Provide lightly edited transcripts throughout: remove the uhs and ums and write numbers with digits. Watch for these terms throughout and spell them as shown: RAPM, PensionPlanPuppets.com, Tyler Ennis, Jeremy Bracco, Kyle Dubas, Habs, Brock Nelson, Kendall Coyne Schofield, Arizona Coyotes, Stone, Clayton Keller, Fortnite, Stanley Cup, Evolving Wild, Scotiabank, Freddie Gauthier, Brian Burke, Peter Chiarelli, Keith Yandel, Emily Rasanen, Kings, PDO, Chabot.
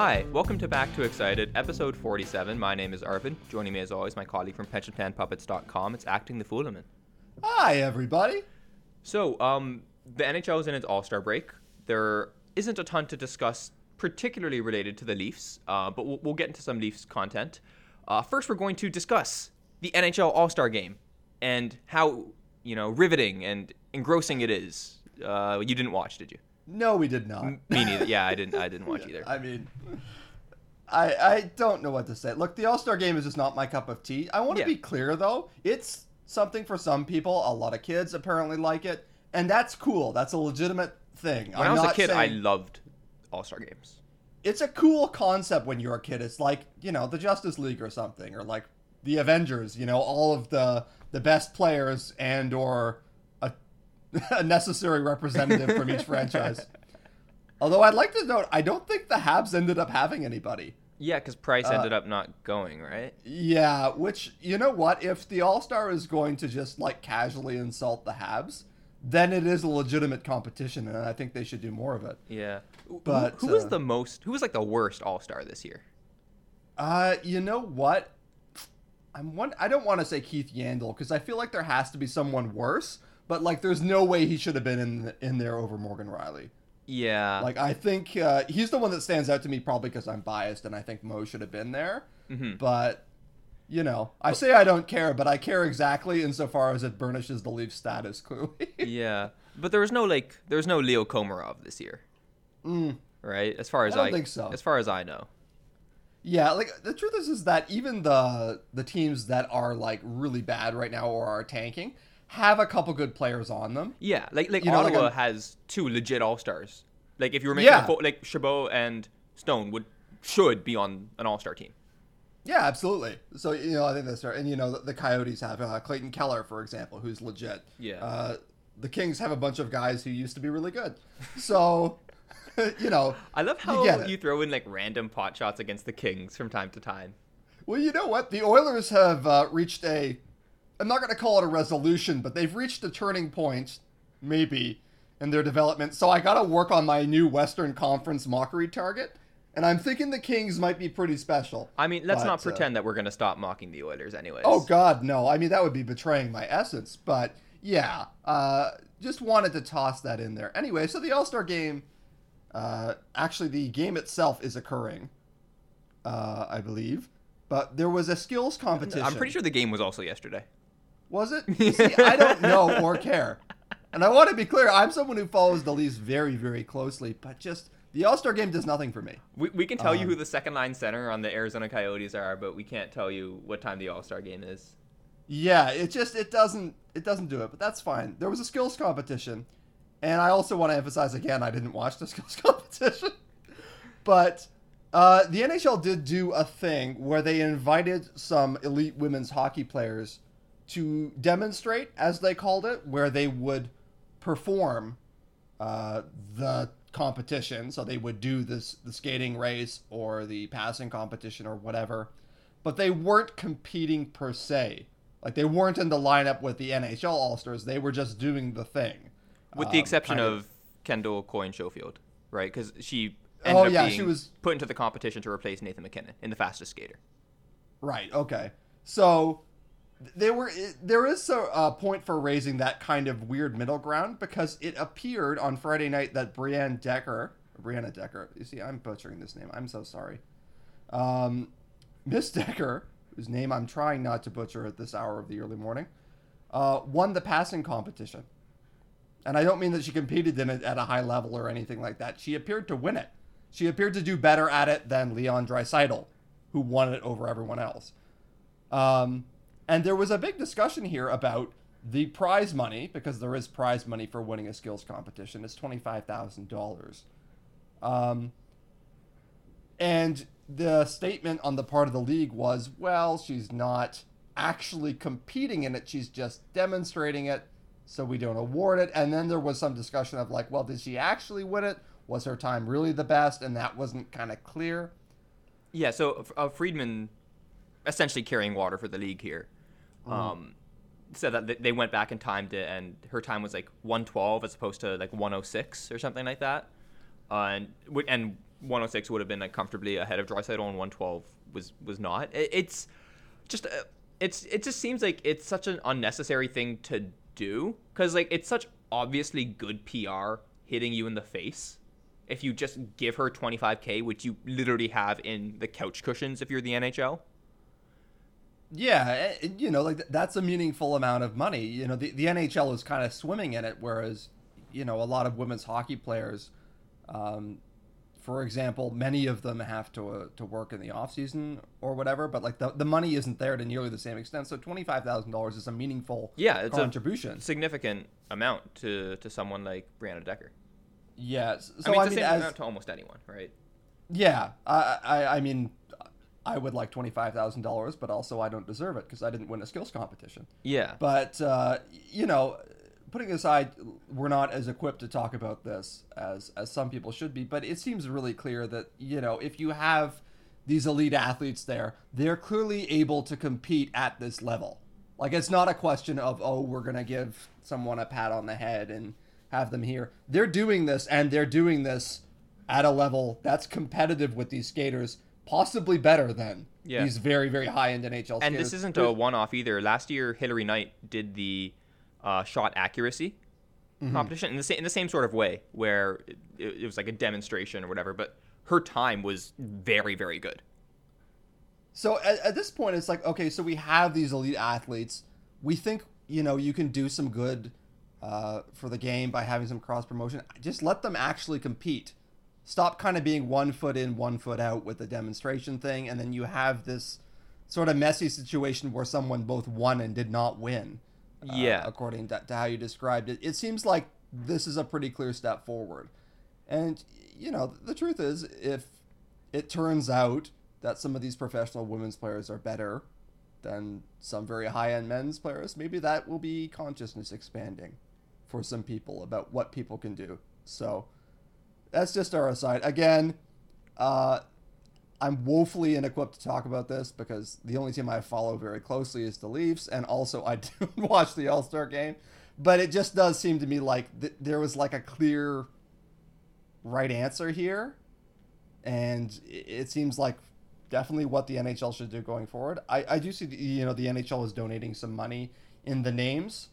Hi, welcome to Back to Excited, episode 47. My name is Arvind. Joining me as always, my colleague from PensionPlanPuppets.com. It's Acting the Fooleman. Hi, everybody. So, the NHL is in its All-Star break. There isn't a ton to discuss, particularly related to the Leafs, but we'll get into some Leafs content. First, we're going to discuss the NHL All-Star game and how, riveting and engrossing it is. You didn't watch, did you? No, we did not. Me neither. Yeah, I didn't watch either. I mean, I don't know what to say. Look, the All-Star game is just not my cup of tea. I want to be clear, though. It's something for some people. A lot of kids apparently like it. And that's cool. That's a legitimate thing. When I was a kid, I loved All-Star games. It's a cool concept when you're a kid. It's like, the Justice League or something, or like the Avengers, all of the best players and or a necessary representative from each franchise. Although I'd like to note, I don't think the Habs ended up having anybody. Yeah, because Price ended up not going, right? Yeah, which, you know what? If the All-Star is going to just like casually insult the Habs, then it is a legitimate competition, and I think they should do more of it. Yeah. But who was the worst All-Star this year? You know what? I don't want to say Keith Yandel, because I feel like there has to be someone worse, but like there's no way he should have been in there over Morgan Rielly. Yeah. Like I think he's the one that stands out to me probably because I'm biased and I think Mo should have been there. Mm-hmm. But I say I don't care, but I care exactly insofar as it burnishes the Leafs' status quo. Yeah, but there was no Leo Komarov this year, right? As far as I don't think so. As far as I know. Yeah, like the truth is that even the teams that are like really bad right now or are tanking have a couple good players on them. Yeah, like Ottawa has two legit all stars. Like if you were making like Chabot and Stone should be on an all star team. Yeah, absolutely. So, I think that's right. And, the Coyotes have Clayton Keller, for example, who's legit. Yeah. The Kings have a bunch of guys who used to be really good. So, I love how you throw in, like, random pot shots against the Kings from time to time. Well, you know what? The Oilers have reached I'm not going to call it a resolution, but they've reached a turning point, maybe, in their development. So I got to work on my new Western Conference mockery target. And I'm thinking the Kings might be pretty special. I mean, let's not pretend that we're going to stop mocking the Oilers anyways. Oh, God, no. I mean, that would be betraying my essence. But, yeah, just wanted to toss that in there. Anyway, so the All-Star game, actually the game itself is occurring, I believe. But there was a skills competition. I'm pretty sure the game was also yesterday. Was it? You see, I don't know or care. And I want to be clear, I'm someone who follows the Leafs very, very closely, but just... the All-Star game does nothing for me. We can tell you who the second-line center on the Arizona Coyotes are, but we can't tell you what time the All-Star game is. Yeah, it doesn't do it, but that's fine. There was a skills competition, and I also want to emphasize again, I didn't watch the skills competition. But the NHL did do a thing where they invited some elite women's hockey players to demonstrate, as they called it, where they would perform the competition. So they would do the skating race or the passing competition or whatever, but they weren't competing per se. Like they weren't in the lineup with the NHL All-Stars. They were just doing the thing, with the exception of Kendall Coyne Schofield, right? Because she ended she was put into the competition to replace Nathan McKinnon in the fastest skater. Right. Okay. So there is a point for raising that kind of weird middle ground, because it appeared on Friday night that Brianna Decker, you see, I'm butchering this name. I'm so sorry. Miss Decker, whose name I'm trying not to butcher at this hour of the early morning, won the passing competition. And I don't mean that she competed in it at a high level or anything like that. She appeared to win it. She appeared to do better at it than Leon Draisaitl, who won it over everyone else. And there was a big discussion here about the prize money, because there is prize money for winning a skills competition. It's $25,000. And the statement on the part of the league was, well, she's not actually competing in it. She's just demonstrating it, so we don't award it. And then there was some discussion of like, well, did she actually win it? Was her time really the best? And that wasn't kind of clear. Yeah, so Friedman, essentially carrying water for the league here, said that they went back in time and her time was like 112 as opposed to like 106 or something like that, and 106 would have been comfortably ahead of Draisaitl, and 112 was not. It just seems like it's such an unnecessary thing to do, because it's such obviously good PR hitting you in the face if you just give her $25,000, which you literally have in the couch cushions if you're the NHL. Yeah, that's a meaningful amount of money. The NHL is kind of swimming in it, whereas a lot of women's hockey players, for example, many of them have to work in the off season or whatever, but the money isn't there to nearly the same extent. So $25,000 is a meaningful contribution, a significant amount to someone like Brianna Decker. Yes, yeah, so I mean, it's the same amount to almost anyone, right? Yeah, I mean, I would like $25,000, but also I don't deserve it because I didn't win a skills competition. Yeah, but putting aside, we're not as equipped to talk about this as some people should be, but it seems really clear that, if you have these elite athletes there, they're clearly able to compete at this level. It's not a question of, we're going to give someone a pat on the head and have them here. They're doing this, and they're doing this at a level that's competitive with these skaters, possibly better than these very, very high-end NHL skaters. And this isn't a one-off either. Last year, Hillary Knight did the shot accuracy competition in the same sort of way, where it was a demonstration or whatever, but her time was very, very good. So at this point, it's okay, so we have these elite athletes. We think, you can do some good for the game by having some cross promotion. Just let them actually compete. Stop kind of being 1 foot in, 1 foot out with the demonstration thing. And then you have this sort of messy situation where someone both won and did not win. According to how you described it, it seems like this is a pretty clear step forward. And, the truth is, if it turns out that some of these professional women's players are better than some very high-end men's players, maybe that will be consciousness expanding for some people about what people can do. So that's just our aside. Again, I'm woefully inequipped to talk about this because the only team I follow very closely is the Leafs, and also I don't watch the All-Star game. But it just does seem to me like there was a clear right answer here, and it seems like definitely what the NHL should do going forward. I do see the NHL is donating some money in the names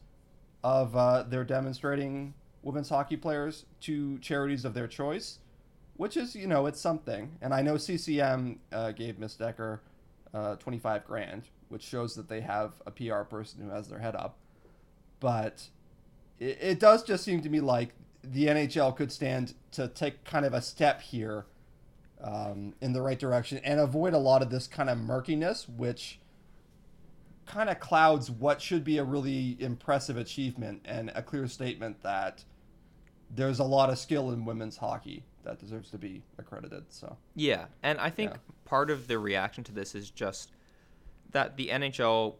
of their demonstrating women's hockey players to charities of their choice, which is, it's something. And I know CCM gave Miss Decker $25,000, which shows that they have a PR person who has their head up. But it does just seem to me like the NHL could stand to take kind of a step here in the right direction and avoid a lot of this kind of murkiness, which kind of clouds what should be a really impressive achievement and a clear statement that there's a lot of skill in women's hockey that deserves to be accredited. So yeah, and I think part of the reaction to this is just that the NHL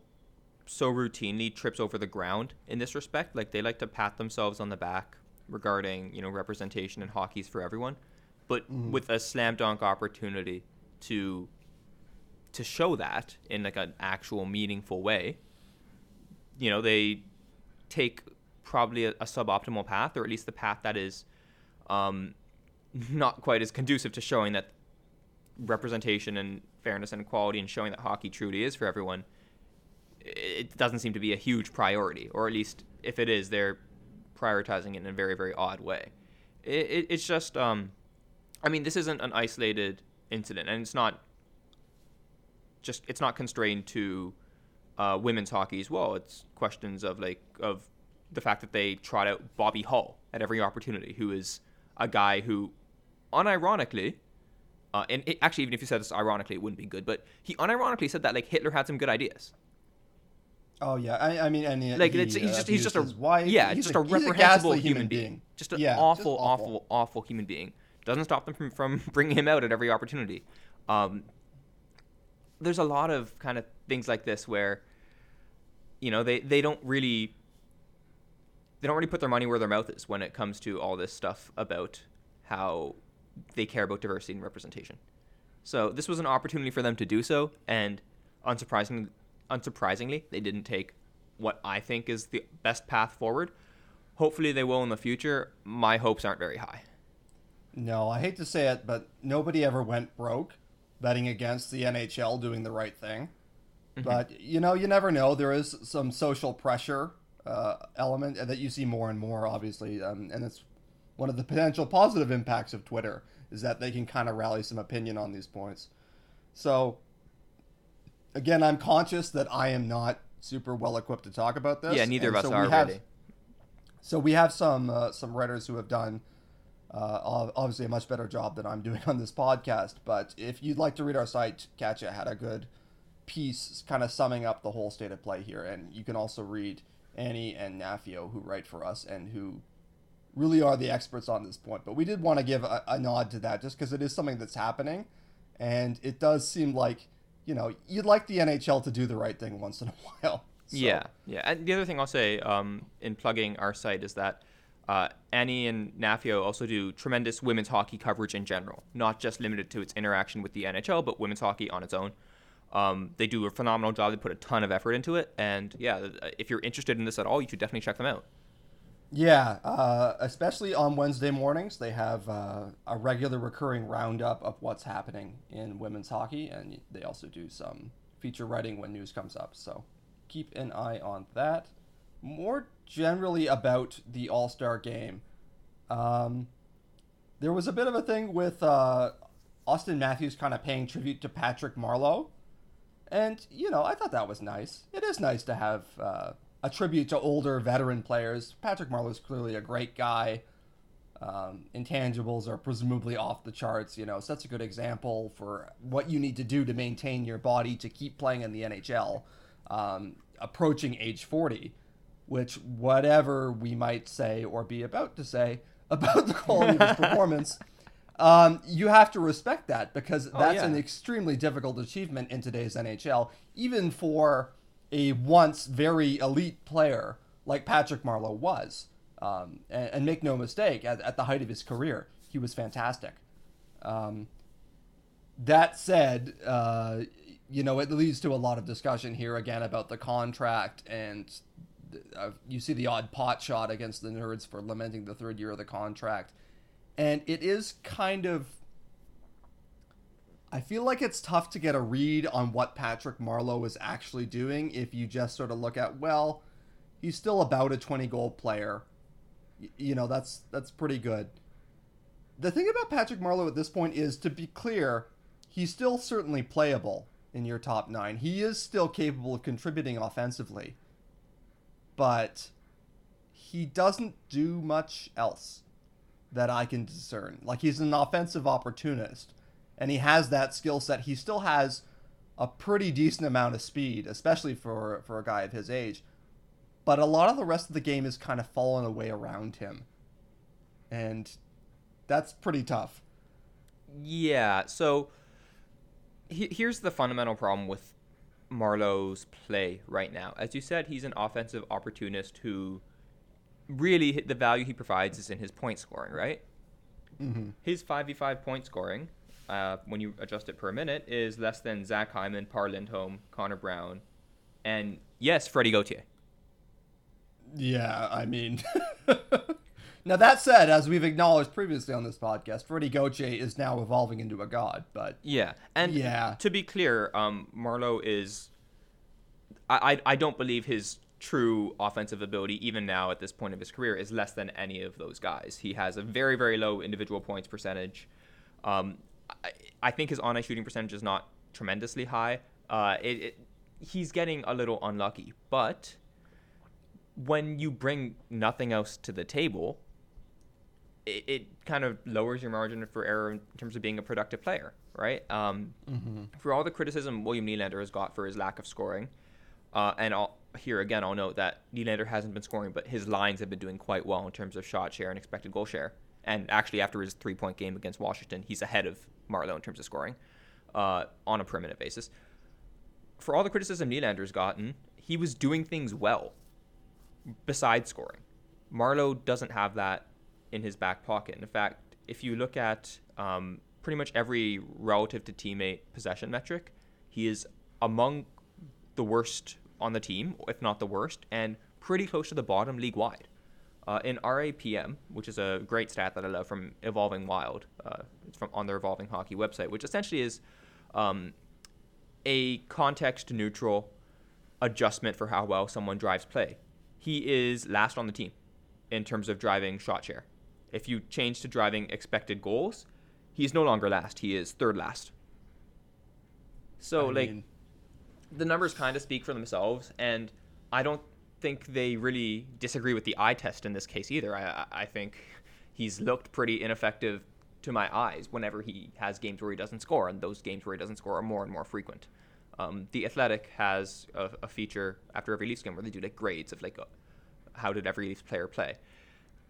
so routinely trips over the ground in this respect. They like to pat themselves on the back regarding representation in hockey's for everyone, but with a slam dunk opportunity to show that in an actual meaningful way, they take probably a suboptimal path, or at least the path that is not quite as conducive to showing that representation and fairness and equality and showing that hockey truly is for everyone. It doesn't seem to be a huge priority, or at least if it is, they're prioritizing it in a very, very odd way. It's just, this isn't an isolated incident, and it's not constrained to women's hockey as well. It's questions of the fact that they trot out Bobby Hull at every opportunity, who is a guy who, unironically, even if you said this ironically, it wouldn't be good, but he unironically said that Hitler had some good ideas. Oh yeah, he's just a reprehensible human being. Just an awful human being. Doesn't stop them from bringing him out at every opportunity. There's a lot of kind of things like this where, they don't really put their money where their mouth is when it comes to all this stuff about how they care about diversity and representation. So this was an opportunity for them to do so, and unsurprisingly, they didn't take what I think is the best path forward. Hopefully they will in the future. My hopes aren't very high. No, I hate to say it, but nobody ever went broke betting against the NHL doing the right thing. Mm-hmm. But, you know, you never know. There is some social pressure element that you see more and more, obviously. And it's one of the potential positive impacts of Twitter is that they can kind of rally some opinion on these points. So, again, I'm conscious that I am not super well equipped to talk about this. Yeah, neither and of us so are already. So we have some writers who have done obviously a much better job than I'm doing on this podcast. But if you'd like to read our site, Katja had a good piece kind of summing up the whole state of play here. And you can also read Annie and Nafio, who write for us and who really are the experts on this point. But we did want to give a nod to that just because it is something that's happening. And it does seem like, you know, you'd like the NHL to do the right thing once in a while. So. Yeah. And the other thing I'll say in plugging our site is that Annie and Nafio also do tremendous women's hockey coverage in general, not just limited to its interaction with the NHL, but women's hockey on its own. They do a phenomenal job. They put a ton of effort into it. And yeah, if you're interested in this at all, you should definitely check them out. Yeah, especially on Wednesday mornings, they have a regular recurring roundup of what's happening in women's hockey. And they also do some feature writing when news comes up. So keep an eye on that. More generally about the All-Star game, there was a bit of a thing with Austin Matthews kind of paying tribute to Patrick Marleau. And, you know, I thought that was nice. It is nice to have a tribute to older veteran players. Patrick Marleau is clearly a great guy. Intangibles are presumably off the charts. You know, so that's a good example for what you need to do to maintain your body to keep playing in the NHL approaching age 40. Which, whatever we might say or be about to say about the quality of his performance, you have to respect that because that's an extremely difficult achievement in today's NHL, even for a once very elite player like Patrick Marleau was. And make no mistake, at the height of his career, he was fantastic. That said, you know, it leads to a lot of discussion here again about the contract and... you see the odd pot shot against the Nerds for lamenting the third year of the contract. And it is kind of... I feel like it's tough to get a read on what Patrick Marleau is actually doing if you just sort of look at, well, he's still about a 20-goal player. You know, that's pretty good. The thing about Patrick Marleau at this point is, to be clear, he's still certainly playable in your top nine. He is still capable of contributing offensively. But he doesn't do much else that I can discern. Like, he's an offensive opportunist, and he has that skill set. He still has a pretty decent amount of speed, especially for a guy of his age. But a lot of the rest of the game has kind of fallen away around him. And that's pretty tough. Yeah, so here's the fundamental problem with Marleau's play right now. As you said, he's an offensive opportunist who really the value he provides is in his point scoring, right? Mm-hmm. His 5v5 point scoring, when you adjust it per minute, is less than Zach Hyman, Par Lindholm, Connor Brown, and yes, Freddie Gauthier. Yeah, I mean... Now, that said, as we've acknowledged previously on this podcast, Freddie Gauthier is now evolving into a god, but... Yeah, and to be clear, Marleau is... I don't believe his true offensive ability, even now at this point of his career, is less than any of those guys. He has a very, very low individual points percentage. I think his on-ice shooting percentage is not tremendously high. He's getting a little unlucky, but when you bring nothing else to the table... It kind of lowers your margin for error in terms of being a productive player, right? For all the criticism William Nylander has got for his lack of scoring, I'll note that Nylander hasn't been scoring, but his lines have been doing quite well in terms of shot share and expected goal share. And actually, after his three-point game against Washington, he's ahead of Marleau in terms of scoring on a per-minute basis. For all the criticism Nylander's gotten, he was doing things well besides scoring. Marleau doesn't have that in his back pocket. And in fact, if you look at pretty much every relative to teammate possession metric, he is among the worst on the team, if not the worst, and pretty close to the bottom league-wide. In RAPM, which is a great stat that I love from Evolving Wild, it's from on their Evolving Hockey website, which essentially is a context-neutral adjustment for how well someone drives play. He is last on the team in terms of driving shot share. If you change to driving expected goals, he's no longer last. He is third last. So, the numbers kind of speak for themselves, and I don't think they really disagree with the eye test in this case either. I think he's looked pretty ineffective to my eyes whenever he has games where he doesn't score, and those games where he doesn't score are more and more frequent. The Athletic has a feature after every Leafs game where they do like grades of like how did every Leafs player play,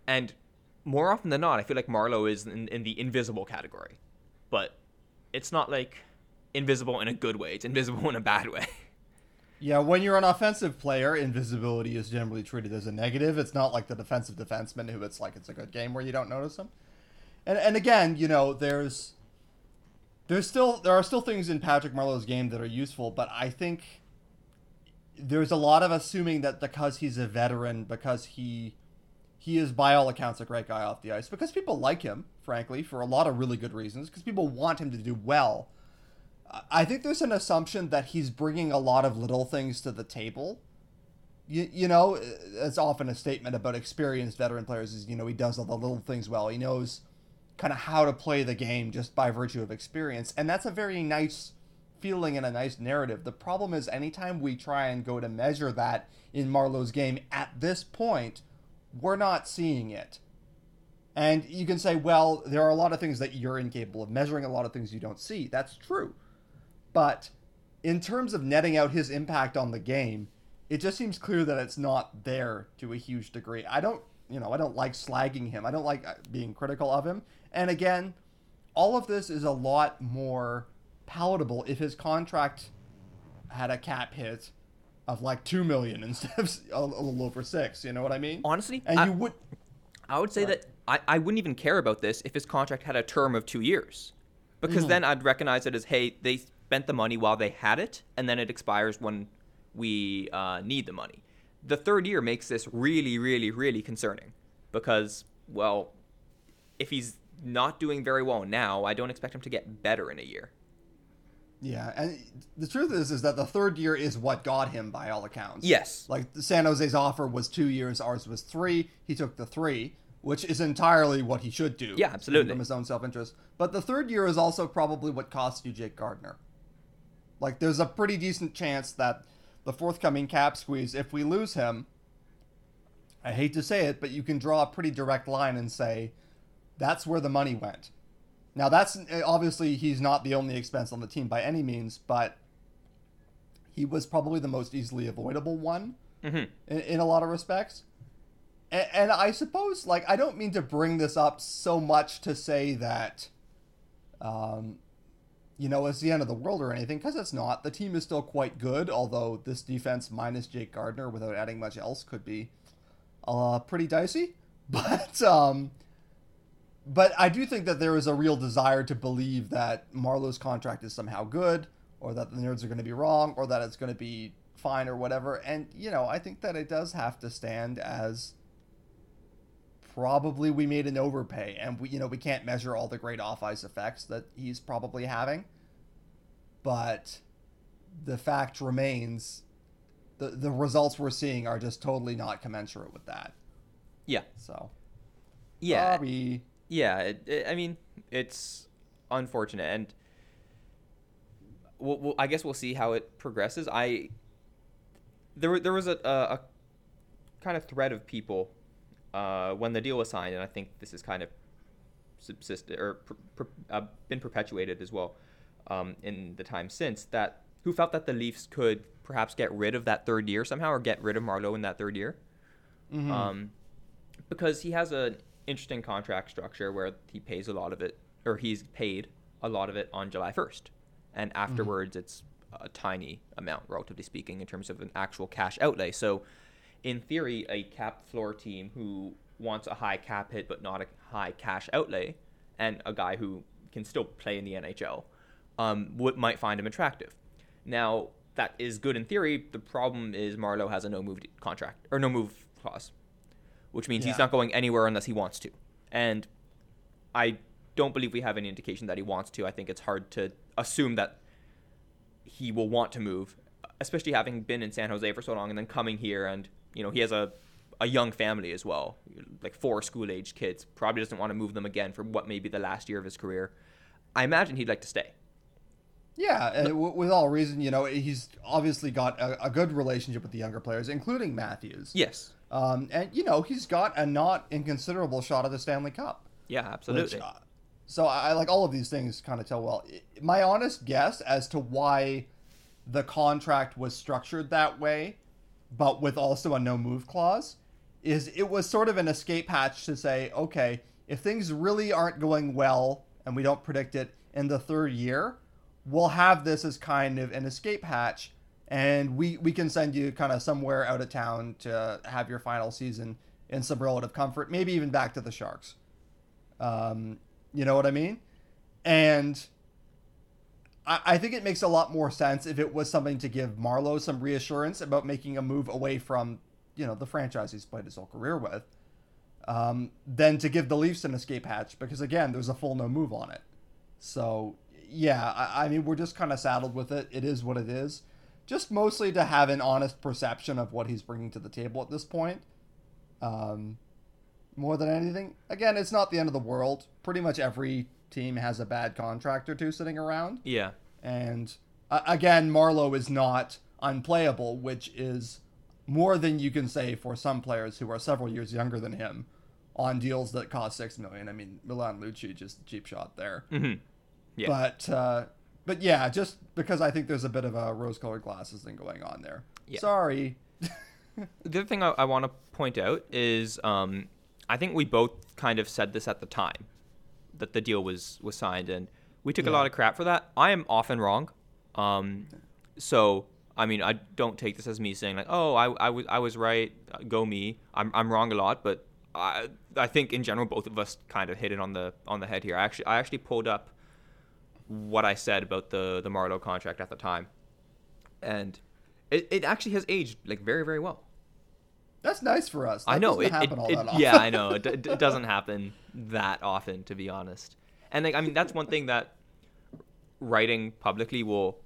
and more often than not I feel like Marleau is in the invisible category, but it's not like invisible in a good way, it's invisible in a bad way. Yeah, when you're an offensive player, invisibility is generally treated as a negative. It's not like the defensive defenseman who it's a good game where you don't notice him. And again, you know, there are still things in Patrick Marleau's game that are useful, but I think there's a lot of assuming that because he's a veteran, because he is by all accounts a great guy off the ice, because people like him, frankly, for a lot of really good reasons, because people want him to do well. I think there's an assumption that he's bringing a lot of little things to the table. You know, it's often a statement about experienced veteran players is, you know, he does all the little things well. He knows kind of how to play the game just by virtue of experience. And that's a very nice feeling and a nice narrative. The problem is anytime we try and go to measure that in Marleau's game at this point, we're not seeing it. And you can say, well, there are a lot of things that you're incapable of measuring, a lot of things you don't see. That's true. But in terms of netting out his impact on the game, it just seems clear that it's not there to a huge degree. I don't like slagging him. I don't like being critical of him. And again, all of this is a lot more palatable if his contract had a cap hit of like $2 million instead of a little over $6 million. You know what I mean? Honestly, and I would say that I wouldn't even care about this if his contract had a term of 2 years, because then I'd recognize it as, hey, they spent the money while they had it, and then it expires when we need the money. The third year makes this really, really, really concerning because, well, if he's not doing very well now, I don't expect him to get better in a year. Yeah, and the truth is that the third year is what got him by all accounts. Yes. Like, San Jose's offer was 2 years, ours was 3. He took the 3, which is entirely what he should do. Yeah, absolutely. From his own self-interest. But the third year is also probably what cost you Jake Gardner. Like, there's a pretty decent chance that the forthcoming cap squeeze, if we lose him, I hate to say it, but you can draw a pretty direct line and say, that's where the money went. Now, that's obviously he's not the only expense on the team by any means, but he was probably the most easily avoidable one in a lot of respects. And I suppose, like, I don't mean to bring this up so much to say that, you know, it's the end of the world or anything, because it's not. The team is still quite good, although this defense minus Jake Gardner without adding much else could be pretty dicey. But I do think that there is a real desire to believe that Marleau's contract is somehow good, or that the Nerds are going to be wrong, or that it's going to be fine or whatever. And, you know, I think that it does have to stand as probably we made an overpay, and we can't measure all the great off-ice effects that he's probably having, but the fact remains the results we're seeing are just totally not commensurate with that. Yeah. So. Yeah. Bobby. Yeah. I mean, it's unfortunate, and I guess we'll see how it progresses. There was a kind of thread of people. When the deal was signed, and I think this has kind of subsisted or been perpetuated as well in the time since, that who felt that the Leafs could perhaps get rid of that third year somehow, or get rid of Marleau in that third year, because he has an interesting contract structure where he's paid a lot of it on July 1st, and afterwards it's a tiny amount, relatively speaking, in terms of an actual cash outlay. So, in theory, a cap floor team who wants a high cap hit but not a high cash outlay, and a guy who can still play in the NHL, might find him attractive. Now, that is good in theory. The problem is Marleau has a no-move contract, or no-move clause, which means he's not going anywhere unless he wants to. And I don't believe we have any indication that he wants to. I think it's hard to assume that he will want to move, especially having been in San Jose for so long and then coming here. And, you know, he has a young family as well, like 4 school-age kids. Probably doesn't want to move them again for what may be the last year of his career. I imagine he'd like to stay. Yeah, and with all reason, you know, he's obviously got a good relationship with the younger players, including Matthews. Yes. And, you know, he's got a not inconsiderable shot at the Stanley Cup. Yeah, absolutely. Which, so I like all of these things kind of tell well. My honest guess as to why the contract was structured that way, but with also a no-move clause, is it was sort of an escape hatch to say, okay, if things really aren't going well, and we don't predict it in the third year, we'll have this as kind of an escape hatch, and we can send you kind of somewhere out of town to have your final season in some relative comfort, maybe even back to the Sharks. You know what I mean? And I think it makes a lot more sense if it was something to give Marleau some reassurance about making a move away from, you know, the franchise he's played his whole career with, than to give the Leafs an escape hatch, because again, there's a full no move on it. So yeah, I mean, we're just kind of saddled with it. It is what it is. Just mostly to have an honest perception of what he's bringing to the table at this point. More than anything, again, it's not the end of the world. Pretty much every team has a bad contract or two sitting around. Yeah. And again, Marleau is not unplayable, which is more than you can say for some players who are several years younger than him on deals that cost $6 million. I mean, Milan Lucic just a cheap shot there. Mm-hmm. Yeah. But yeah, just because I think there's a bit of a rose-colored glasses thing going on there. Yeah. Sorry. The other thing I want to point out is I think we both kind of said this at the time that the deal was signed, and we took a lot of crap for that. I am often wrong. So, I mean, I don't take this as me saying like, oh, I was right, go me. I'm wrong a lot, but I think in general both of us kind of hit it on the head here. I actually pulled up what I said about the Marleau contract at the time, and it actually has aged like very, very well. That's nice for us. I know it doesn't happen all that often. Yeah, I know it doesn't happen that often, to be honest. And like, I mean, that's one thing that writing publicly will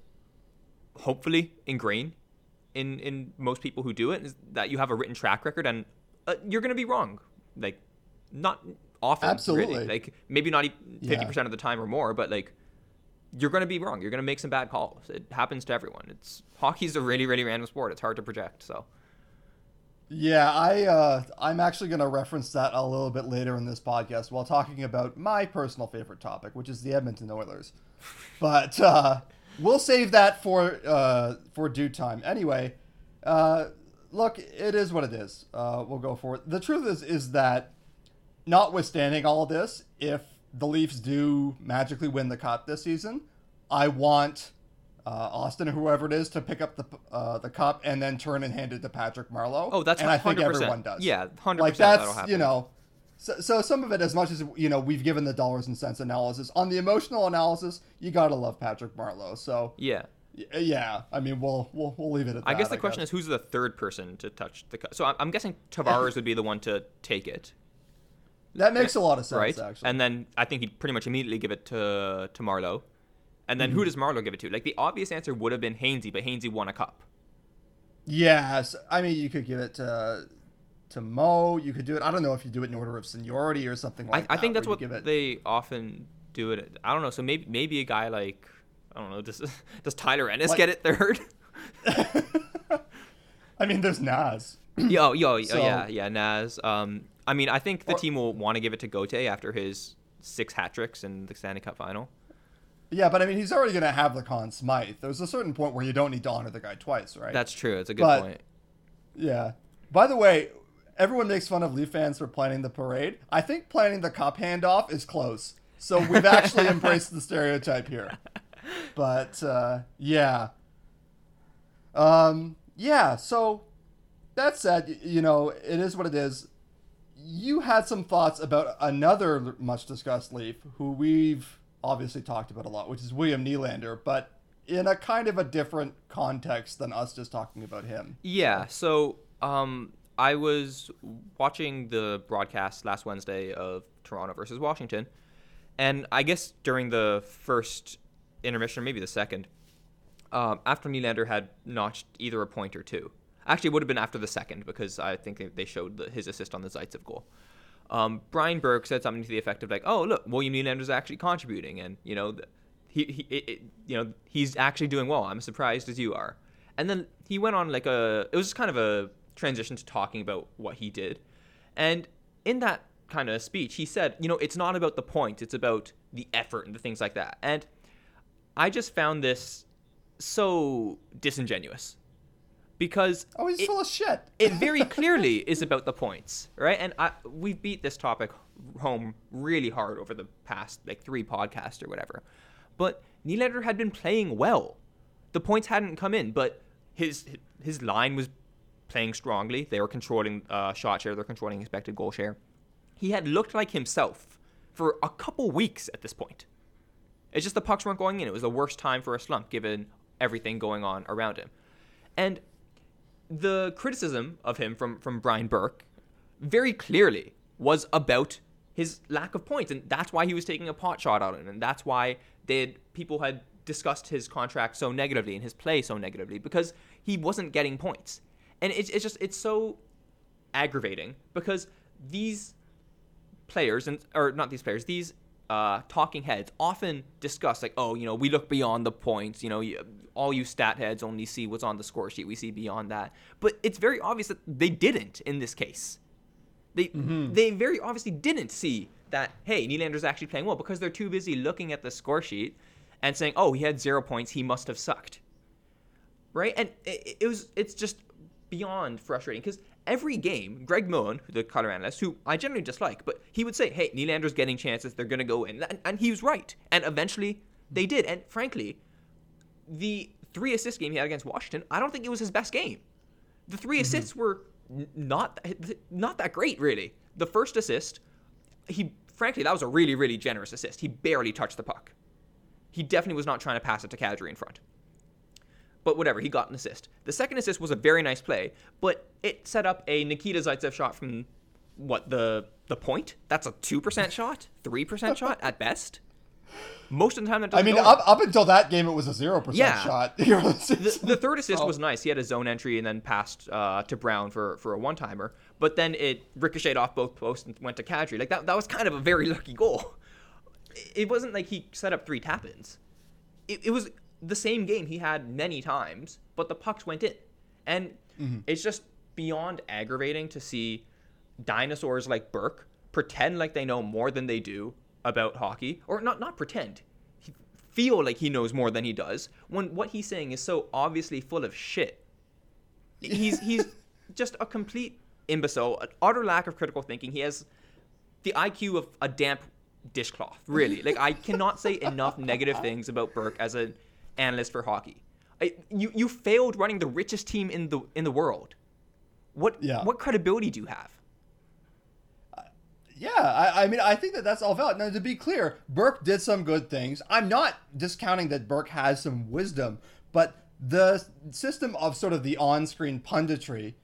hopefully ingrain in most people who do it, is that you have a written track record, and you're going to be wrong, like not often. Absolutely. Really. Like maybe not 50% of the time or more, but like, you're going to be wrong. You're going to make some bad calls. It happens to everyone. Hockey's a really, really random sport. It's hard to project. So, yeah, I'm actually going to reference that a little bit later in this podcast while talking about my personal favorite topic, which is the Edmonton Oilers. But we'll save that for due time. Anyway, look, it is what it is. We'll go for it. The truth is that notwithstanding all this, if the Leafs do magically win the cup this season, I want Austin or whoever it is to pick up the cup and then turn and hand it to Patrick Marleau. Oh, that's 100%. And I think everyone does. Yeah, 100%. Like that'll happen. You know, so some of it, as much as, you know, we've given the dollars and cents analysis, on the emotional analysis, you gotta love Patrick Marleau. So yeah. I mean, we'll leave it at that. I guess the question is, who's the third person to touch the cup? So I'm guessing Tavares would be the one to take it. That makes a lot of sense, right? Actually. And then I think he'd pretty much immediately give it to Marleau. And then who does Marleau give it to? Like, the obvious answer would have been Hainsey, but Hainsey won a cup. Yes. I mean, you could give it to Mo. You could do it. I don't know if you do it in order of seniority or something like that. I think that's what they often do it. I don't know. So maybe a guy like, I don't know, does Tyler Ennis get it third? I mean, there's Naz. Naz. I mean, I think the team will want to give it to Gauthier after his 6 hat tricks in the Stanley Cup final. Yeah, but I mean, he's already going to have the Conn Smythe. There's a certain point where you don't need to honor the guy twice, right? That's true. It's a good point. Yeah. By the way, everyone makes fun of Leaf fans for planning the parade. I think planning the cup handoff is close. So we've actually embraced the stereotype here. But so that said, you know, it is what it is. You had some thoughts about another much-discussed Leaf, who we've obviously talked about a lot, which is William Nylander, but in a kind of a different context than us just talking about him. Yeah, so I was watching the broadcast last Wednesday of Toronto versus Washington, and I guess during the first intermission, maybe the second, after Nylander had notched either a point or two. Actually, it would have been after the second, because I think they showed his assist on the Zaitsev goal. Brian Burke said something to the effect of like, "Oh, look, William Nylander's actually contributing, and you know, he's actually doing well. I'm as surprised as you are." And then he went on it was just kind of a transition to talking about what he did, and in that kind of speech, he said, "You know, it's not about the point; it's about the effort and the things like that." And I just found this so disingenuous. Because he's full of shit. It very clearly is about the points, right? And we beat this topic home really hard over the past three podcasts or whatever. But Nylander had been playing well; the points hadn't come in, but his line was playing strongly. They were controlling shot share. They're controlling expected goal share. He had looked like himself for a couple weeks at this point. It's just the pucks weren't going in. It was the worst time for a slump, given everything going on around him, and the criticism of him from Brian Burke very clearly was about his lack of points, and that's why he was taking a pot shot at him, and that's why people had discussed his contract so negatively and his play so negatively, because he wasn't getting points. And it's so aggravating, because these talking heads often discuss we look beyond the points, all you stat heads only see what's on the score sheet, we see beyond that. But it's very obvious that they didn't in this case. They very obviously didn't see that, hey, Nylander's actually playing well, because they're too busy looking at the score sheet and saying, oh, he had 0 points, he must have sucked, right? And it's just beyond frustrating, because every game, Greg Moen, the color analyst, who I generally dislike, but he would say, hey, Nylander's getting chances, they're going to go in. And he was right. And eventually, they did. And frankly, the 3-assist game he had against Washington, I don't think it was his best game. The 3 assists were not that great, really. The first assist, frankly, that was a really, really generous assist. He barely touched the puck. He definitely was not trying to pass it to Kadri in front. But whatever, he got an assist. The second assist was a very nice play, but it set up a Nikita Zaitsev shot from, the point? That's a 2% shot? 3% shot at best? Most of the time that doesn't go up until that game, it was a 0% shot. The third assist was nice. He had a zone entry and then passed to Brown for a one-timer, but then it ricocheted off both posts and went to Kadri. That was kind of a very lucky goal. It wasn't like he set up 3 tap-ins. It was the same game he had many times, but the pucks went in. And it's just beyond aggravating to see dinosaurs like Burke pretend like they know more than they do about hockey, or not pretend, feel like he knows more than he does, when what he's saying is so obviously full of shit. He's just a complete imbecile, an utter lack of critical thinking. He has the IQ of a damp dishcloth, really. I cannot say enough negative things about Burke as an analyst for hockey. You failed running the richest team in the world. What credibility do you have? I think that's all valid. Now, to be clear, Burke did some good things. I'm not discounting that Burke has some wisdom, but the system of sort of the on-screen punditry,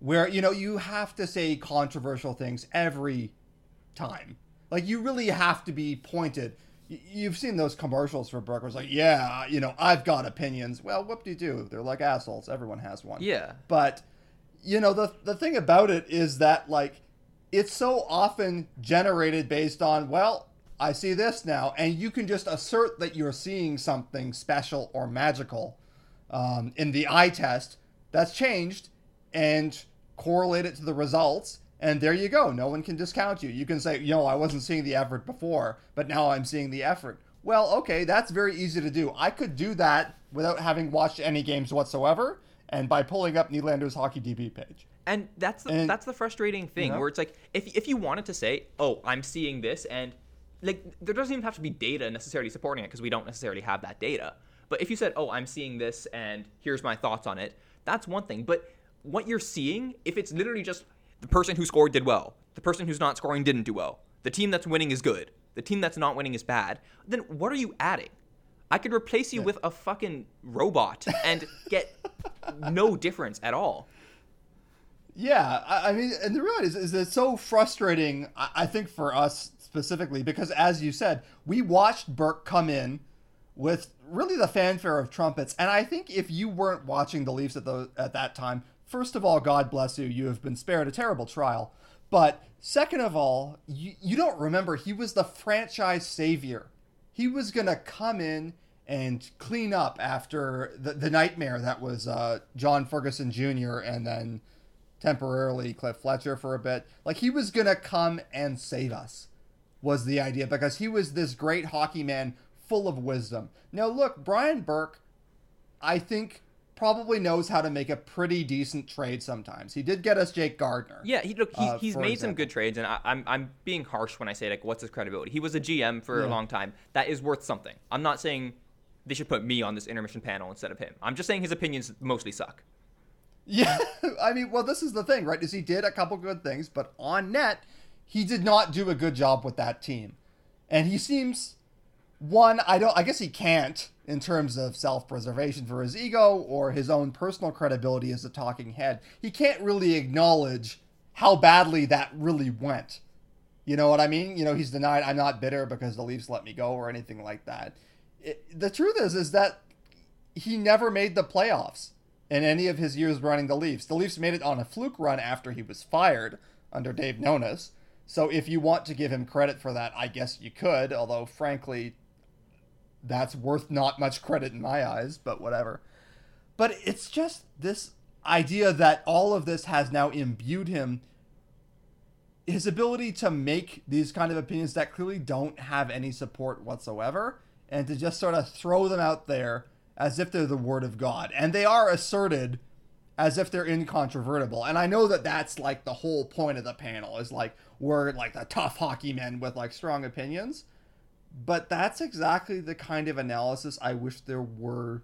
where you have to say controversial things every time, you really have to be pointed. You've seen those commercials for Burke. It's I've got opinions. Well, whoop-de-doo. They're like assholes. Everyone has one. Yeah. But, the thing about it is that, it's so often generated based on, well, I see this now. And you can just assert that you're seeing something special or magical in the eye test that's changed and correlate it to the results. And there you go. No one can discount you. You can say, I wasn't seeing the effort before, but now I'm seeing the effort. Well, okay, that's very easy to do. I could do that without having watched any games whatsoever, and by pulling up Nylander's Hockey DB page. And that's the frustrating thing, where it's if you wanted to say, oh, I'm seeing this, and there doesn't even have to be data necessarily supporting it, because we don't necessarily have that data. But if you said, oh, I'm seeing this, and here's my thoughts on it, that's one thing. But what you're seeing, if it's literally just the person who scored did well, the person who's not scoring didn't do well, the team that's winning is good, the team that's not winning is bad, then what are you adding? I could replace you with a fucking robot and get no difference at all. Yeah, I mean, and the reality is it's so frustrating, I think, for us specifically, because as you said, we watched Burke come in with really the fanfare of trumpets. And I think if you weren't watching the Leafs at that time, first of all, God bless you, you have been spared a terrible trial. But second of all, you don't remember, he was the franchise savior. He was going to come in and clean up after the nightmare that was John Ferguson Jr. and then temporarily Cliff Fletcher for a bit. Like, he was going to come and save us was the idea, because he was this great hockey man full of wisdom. Now, look, Brian Burke, I think, probably knows how to make a pretty decent trade sometimes. He did get us Jake Gardner. Yeah, he's made some good trades, and I'm being harsh when I say, like, what's his credibility? He was a GM for a long time. That is worth something. I'm not saying they should put me on this intermission panel instead of him. I'm just saying his opinions mostly suck. Yeah, I mean, well, this is the thing, right? Is he did a couple good things, but on net, he did not do a good job with that team. And he seems... One, I guess he can't in terms of self-preservation for his ego or his own personal credibility as a talking head. He can't really acknowledge how badly that really went. You know what I mean? You know, he's denied, I'm not bitter because the Leafs let me go or anything like that. The truth is that he never made the playoffs in any of his years running the Leafs. The Leafs made it on a fluke run after he was fired under Dave Nonis. So if you want to give him credit for that, I guess you could, although frankly... that's worth not much credit in my eyes, but whatever. But it's just this idea that all of this has now imbued him, his ability to make these kind of opinions that clearly don't have any support whatsoever, and to just sort of throw them out there as if they're the word of God. And they are asserted as if they're incontrovertible. And I know that that's like the whole point of the panel, is like, we're like the tough hockey men with like strong opinions. But that's exactly the kind of analysis I wish there were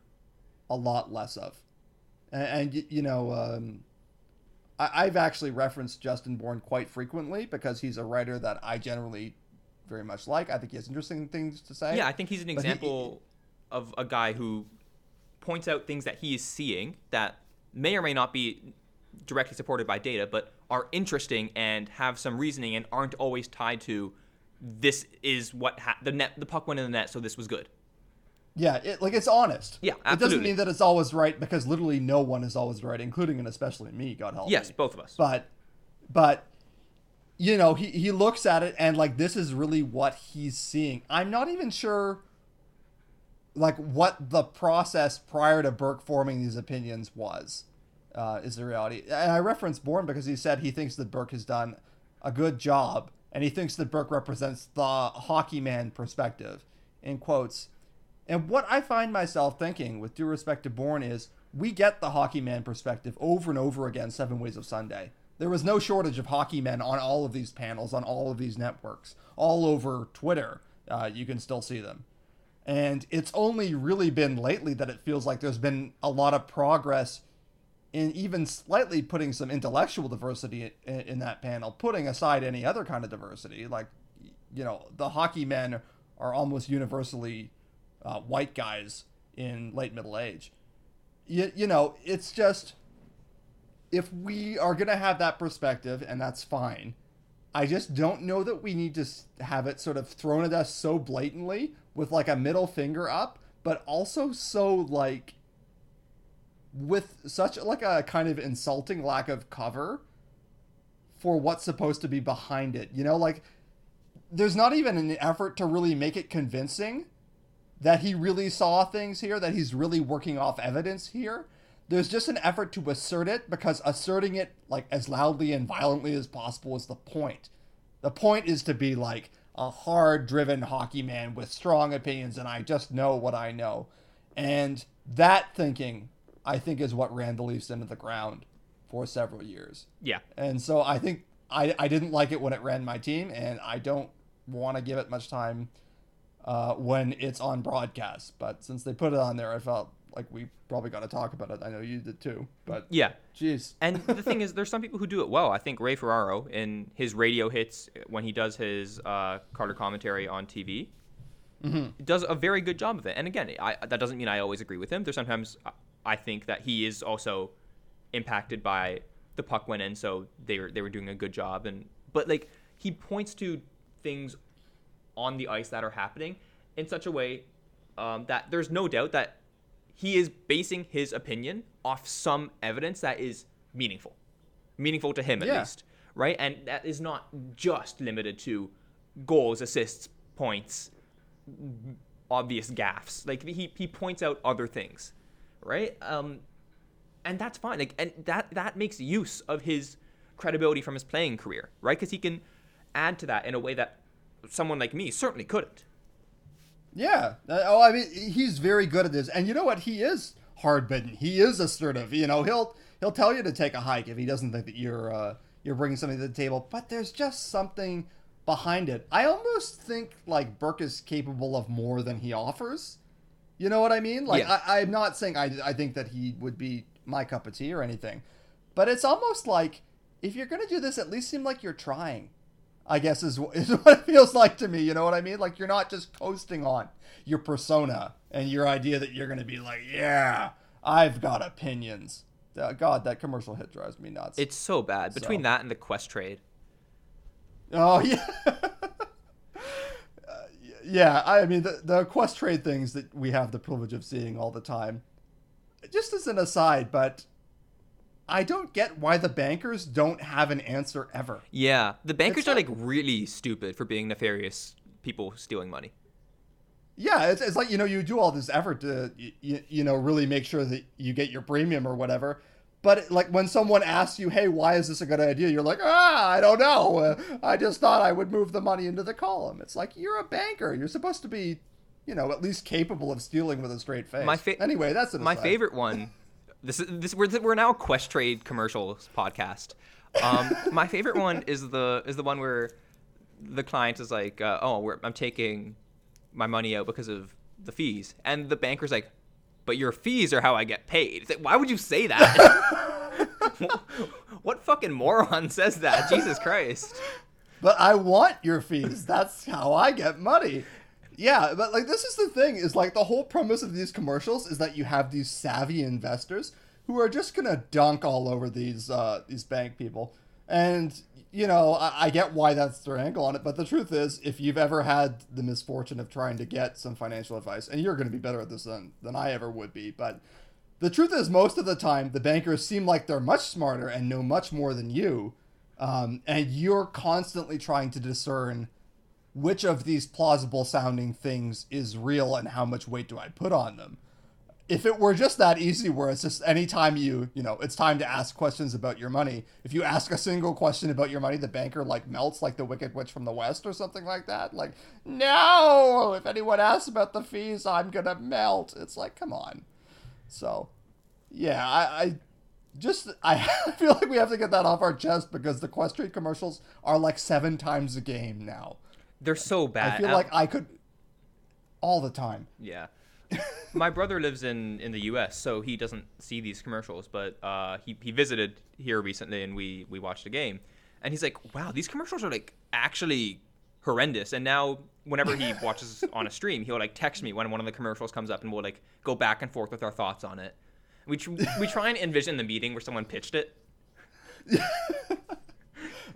a lot less of. And you know, I've actually referenced Justin Bourne quite frequently because he's a writer that I generally very much like. I think he has interesting things to say. Yeah, I think he's an example of a guy who points out things that he is seeing that may or may not be directly supported by data, but are interesting and have some reasoning and aren't always tied to this is what the puck went in the net, so this was good. Yeah, it's honest. Yeah, absolutely. It doesn't mean that it's always right, because literally no one is always right, including and especially me, God help me. Yes, both of us. But you know, he looks at it and like, this is really what he's seeing. I'm not even sure like what the process prior to Burke forming these opinions was, is the reality. And I referenced Bourne because he said he thinks that Burke has done a good job. And he thinks that Burke represents the hockey man perspective, in quotes. And what I find myself thinking, with due respect to Bourne, is we get the hockey man perspective over and over again, 7 ways of Sunday. There was no shortage of hockey men on all of these panels, on all of these networks, all over Twitter. You can still see them. And it's only really been lately that it feels like there's been a lot of progress in even slightly putting some intellectual diversity in that panel, putting aside any other kind of diversity. Like, you know, the hockey men are almost universally white guys in late middle age. You know, it's just, if we are going to have that perspective, and that's fine, I just don't know that we need to have it sort of thrown at us so blatantly with like a middle finger up, but also so like, with such like a kind of insulting lack of cover for what's supposed to be behind it. You know, like there's not even an effort to really make it convincing that he really saw things here, that he's really working off evidence here. There's just an effort to assert it, because asserting it like as loudly and violently as possible is the point. The point is to be like a hard driven hockey man with strong opinions, and I just know what I know. And that thinking, I think, is what ran the Leafs into the ground for several years. Yeah. And so I think I didn't like it when it ran my team, and I don't want to give it much time when it's on broadcast. But since they put it on there, I felt like we probably got to talk about it. I know you did too, but yeah. Jeez. And the thing is, there's some people who do it well. I think Ray Ferraro, in his radio hits when he does his Carter commentary on TV, does a very good job of it. And again, that doesn't mean I always agree with him. There's sometimes I think that he is also impacted by the puck went in, so they were doing a good job. But like, he points to things on the ice that are happening in such a way that there's no doubt that he is basing his opinion off some evidence that is meaningful to him, at least, right? And that is not just limited to goals, assists, points, obvious gaffes. Like, he points out other things, right? And that's fine. Like, and that makes use of his credibility from his playing career, right? Because he can add to that in a way that someone like me certainly couldn't. Yeah. Oh, I mean, he's very good at this. And you know what? He is hard-bitten. He is assertive. You know, he'll tell you to take a hike if he doesn't think that you're bringing something to the table. But there's just something behind it. I almost think, like, Burke is capable of more than he offers. You know what I mean? Like, yeah. I'm not saying I think that he would be my cup of tea or anything. But it's almost like, if you're going to do this, at least seem like you're trying, I guess, is what it feels like to me. You know what I mean? Like, you're not just coasting on your persona and your idea that you're going to be like, yeah, I've got opinions. God, that commercial hit drives me nuts. It's so bad. Between that and the Questrade. Oh, yeah. Yeah, I mean, the Questrade things that we have the privilege of seeing all the time. Just as an aside, but I don't get why the bankers don't have an answer ever. Yeah, the bankers are, like, really stupid for being nefarious people stealing money. Yeah, it's like, you know, you do all this effort to, you know, really make sure that you get your premium or whatever. But, like, when someone asks you, hey, why is this a good idea? You're like, I don't know. I just thought I would move the money into the column. It's like, you're a banker. You're supposed to be, you know, at least capable of stealing with a straight face. Anyway, that's an aside. My favorite one... We're now a Questrade commercials podcast. My favorite one is the one where the client is like, I'm taking my money out because of the fees, and the banker's like, but your fees are how I get paid. It's like, why would you say that? What fucking moron says that? Jesus Christ! But I want your fees. That's how I get money. Yeah, but, like, this is the thing, is, like, the whole premise of these commercials is that you have these savvy investors who are just going to dunk all over these bank people. And, you know, I get why that's their angle on it, but the truth is, if you've ever had the misfortune of trying to get some financial advice, and you're going to be better at this than I ever would be, but the truth is, most of the time, the bankers seem like they're much smarter and know much more than you, and you're constantly trying to discern which of these plausible sounding things is real and how much weight do I put on them. If it were just that easy, where it's just anytime you know, it's time to ask questions about your money. If you ask a single question about your money, the banker, like, melts like the Wicked Witch from the West or something like that. Like, no, if anyone asks about the fees, I'm going to melt. It's like, come on. So, yeah, I feel like we have to get that off our chest, because the Questrade commercials are like 7 times a game now. They're so bad. I feel like I could all the time. Yeah. My brother lives in the U.S., so he doesn't see these commercials, but he visited here recently, and we watched a game. And he's like, wow, these commercials are, like, actually horrendous. And now whenever he watches on a stream, he'll, like, text me when one of the commercials comes up, and we'll, like, go back and forth with our thoughts on it. We try and envision the meeting where someone pitched it.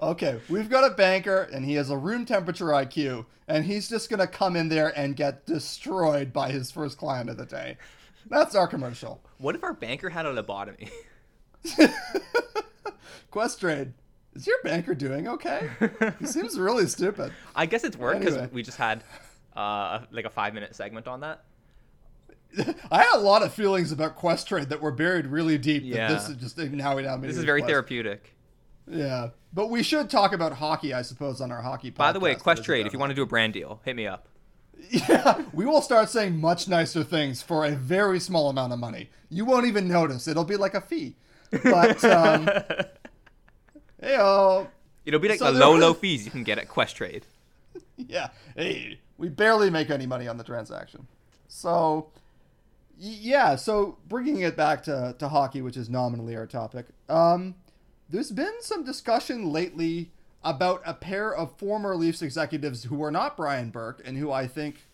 Okay, we've got a banker, and he has a room temperature IQ, and he's just going to come in there and get destroyed by his first client of the day. That's our commercial. What if our banker had a lobotomy? Questrade, is your banker doing okay? He seems really stupid. I guess it's worked, because we just had like a 5-minute segment on that. I had a lot of feelings about Questrade that were buried really deep. Yeah. That this is just now down. This is very therapeutic. Yeah, but we should talk about hockey, I suppose, on our hockey podcast. By the way, Questrade, if you want to do a brand deal, hit me up. Yeah, we will start saying much nicer things for a very small amount of money. You won't even notice. It'll be like a fee. But, hey-oh. It'll be like the low fees you can get at Questrade. Yeah, hey, we barely make any money on the transaction. So, yeah, so bringing it back to hockey, which is nominally our topic, there's been some discussion lately about a pair of former Leafs executives who were not Brian Burke, and who I think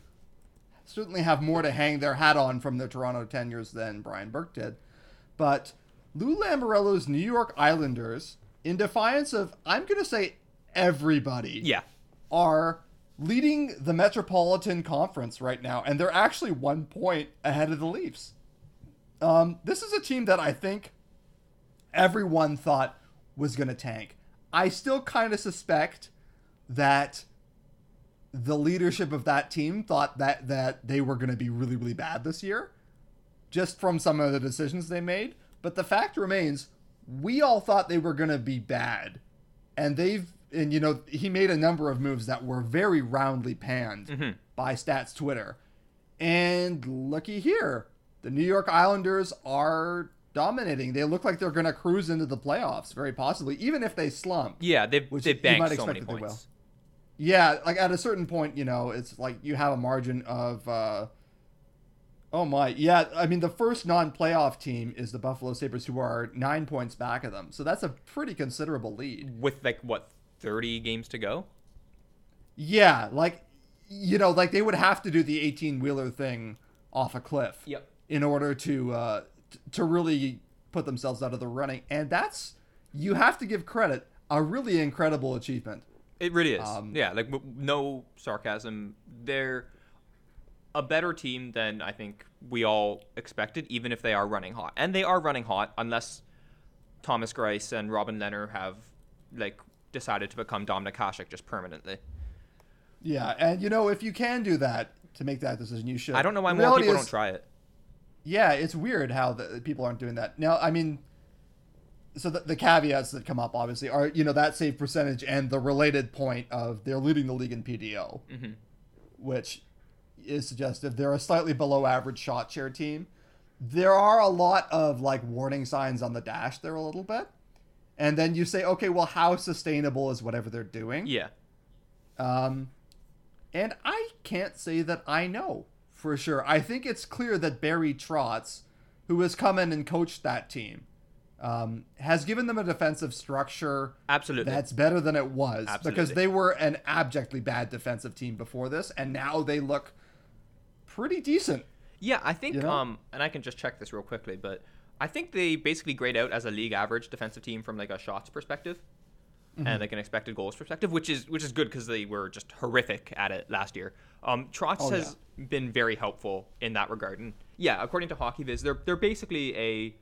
certainly have more to hang their hat on from their Toronto tenures than Brian Burke did. But Lou Lamoriello's New York Islanders, in defiance of, I'm going to say everybody, are leading the Metropolitan Conference right now, and they're actually 1 point ahead of the Leafs. This is a team that I think everyone thought was going to tank. I still kind of suspect that the leadership of that team thought that they were going to be really, really bad this year, just from some of the decisions they made. But the fact remains, we all thought they were going to be bad. And you know, he made a number of moves that were very roundly panned by Stats Twitter. And looky here, the New York Islanders are dominating. They look like they're going to cruise into the playoffs, very possibly, even if they slump. Yeah, they've banked so many points. Yeah, like at a certain point, you know, it's like you have a margin of... Yeah, I mean, the first non-playoff team is the Buffalo Sabres, who are 9 points back of them. So that's a pretty considerable lead. With, like, what, 30 games to go? Yeah, like, you know, like they would have to do the 18-wheeler thing off a cliff in order to really put themselves out of the running. And that's, you have to give credit, a really incredible achievement. It really is. Yeah, like, no sarcasm. They're a better team than I think we all expected, even if they are running hot. And they are running hot, unless Thomas Greiss and Robin Lehner have, like, decided to become Dominic Hasek just permanently. Yeah, and, you know, if you can do that, to make that decision, you should. I don't know why more people don't try it. Yeah, it's weird how the people aren't doing that. Now, I mean, so the caveats that come up, obviously, are, you know, that save percentage and the related point of they're leading the league in PDO, which is suggestive. They're a slightly below average shot share team. There are a lot of like warning signs on the dash there a little bit. And then you say, okay, well, how sustainable is whatever they're doing? Yeah. And I can't say that I know for sure. I think it's clear that Barry Trotz, who has come in and coached that team, has given them a defensive structure that's better than it was, because they were an abjectly bad defensive team before this, and now they look pretty decent. Yeah, I think, you know? And I can just check this real quickly, but I think they basically grade out as a league average defensive team from like a shots perspective and like an expected goals perspective, which is good because they were just horrific at it last year. Trotz has been very helpful in that regard, and yeah, according to HockeyViz, they're basically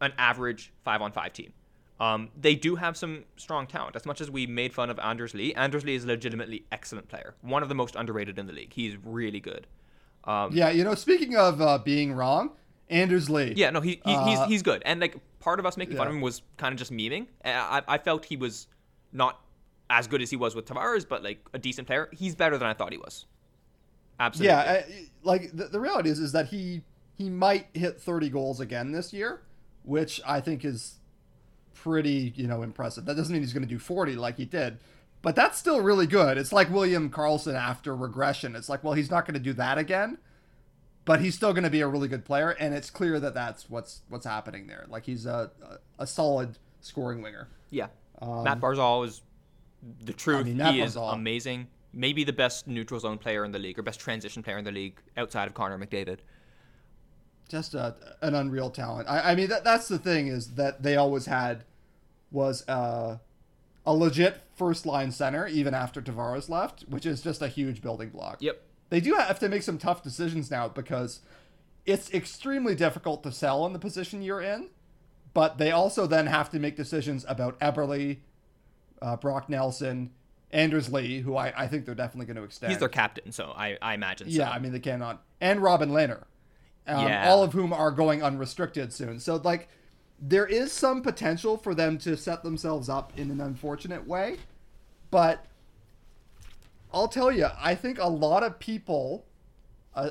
an average 5-on-5 team. They do have some strong talent. As much as we made fun of Anders Lee, Anders Lee is a legitimately excellent player. One of the most underrated in the league. He's really good. Yeah, you know, speaking of being wrong, Anders Lee. Yeah, no, he's good. And like part of us making fun of him was kind of just memeing. I felt he was not as good as he was with Tavares, but like a decent player. He's better than I thought he was. Absolutely. Yeah, like the reality is that he might hit 30 goals again this year, which I think is pretty, you know, impressive. That doesn't mean he's going to do 40 like he did, but that's still really good. It's like William Karlsson after regression. It's like, well, he's not going to do that again, but he's still going to be a really good player, and it's clear that that's what's happening there. Like, he's a solid scoring winger. Yeah. Matt Barzal is the truth. I mean, he is amazing. Maybe the best neutral zone player in the league, or best transition player in the league outside of Connor McDavid. Just an unreal talent. I mean, that's the thing, is that they always had was a legit first-line center, even after Tavares left, which is just a huge building block. Yep. They do have to make some tough decisions now, because it's extremely difficult to sell in the position you're in, but they also then have to make decisions about Eberle, Brock Nelson, Anders Lee, who I think they're definitely going to extend. He's their captain, so I imagine so. Yeah, I mean, they cannot. And Robin Lehner. All of whom are going unrestricted soon. So, like, there is some potential for them to set themselves up in an unfortunate way. But I'll tell you, I think a lot of people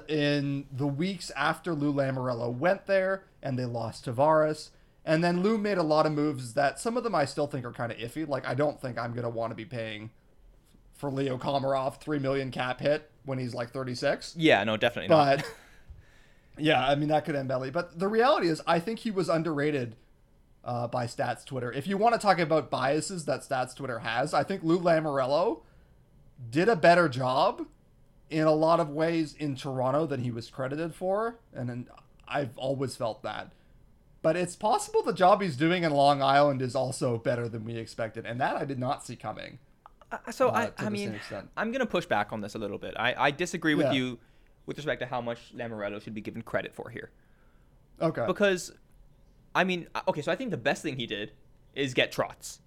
in the weeks after Lou Lamoriello went there, and they lost Tavares, and then Lou made a lot of moves that some of them I still think are kind of iffy. Like, I don't think I'm going to want to be paying for Leo Komarov $3 million cap hit when he's, like, 36. Yeah, no, definitely not. But... yeah, I mean, that could end badly. But the reality is, I think he was underrated by Stats Twitter. If you want to talk about biases that Stats Twitter has, I think Lou Lamoriello did a better job in a lot of ways in Toronto than he was credited for. And I've always felt that. But it's possible the job he's doing in Long Island is also better than we expected, and that I did not see coming. So, I mean, I'm going to push back on this a little bit. I disagree with you with respect to how much Lamoriello should be given credit for here. Okay. Because, I mean, okay, so I think the best thing he did is get Trotz.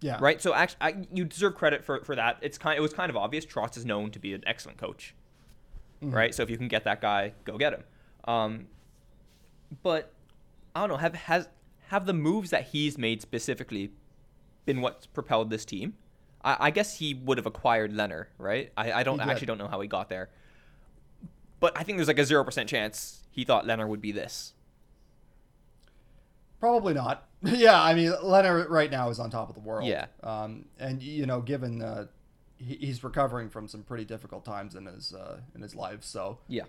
Yeah. Right? So, actually, you deserve credit for that. It was kind of obvious. Trotz is known to be an excellent coach. Mm-hmm. Right? So, if you can get that guy, go get him. But... I don't know, have the moves that he's made specifically been what's propelled this team? I guess he would have acquired Leonard, right? I actually don't know how he got there. But I think there's like a 0% chance he thought Leonard would be this. Probably not. Yeah, I mean, Leonard right now is on top of the world. Yeah. And, you know, given he's recovering from some pretty difficult times in his life, so... Yeah.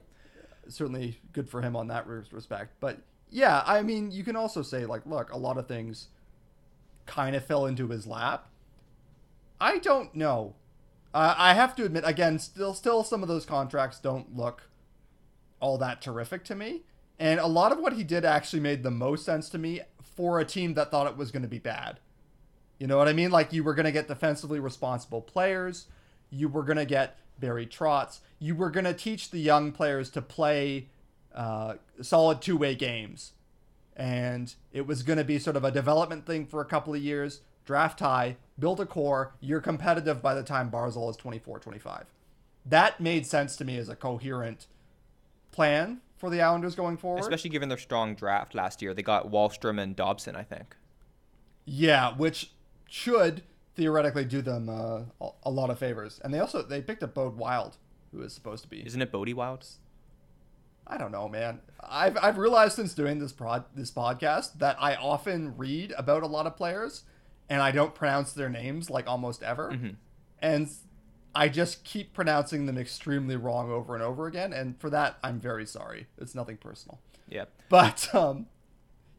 Certainly good for him on that respect, but... Yeah, I mean, you can also say, like, look, a lot of things kind of fell into his lap. I don't know. I have to admit, again, still some of those contracts don't look all that terrific to me. And a lot of what he did actually made the most sense to me for a team that thought it was going to be bad. You know what I mean? Like, you were going to get defensively responsible players. You were going to get Barry Trotz. You were going to teach the young players to play... solid two-way games, and it was going to be sort of a development thing for a couple of years, draft high, build a core, you're competitive by the time Barzal is 24-25. That made sense to me as a coherent plan for the Islanders going forward, especially given their strong draft last year. They got Wahlstrom and Dobson, I think. Yeah, which should theoretically do them a lot of favors. And they picked up Bode Wild, who is supposed to be, isn't it Bodie Wild? I don't know, man. I've realized since doing this podcast that I often read about a lot of players and I don't pronounce their names like almost ever. Mm-hmm. And I just keep pronouncing them extremely wrong over and over again. And for that, I'm very sorry. It's nothing personal. Yeah. But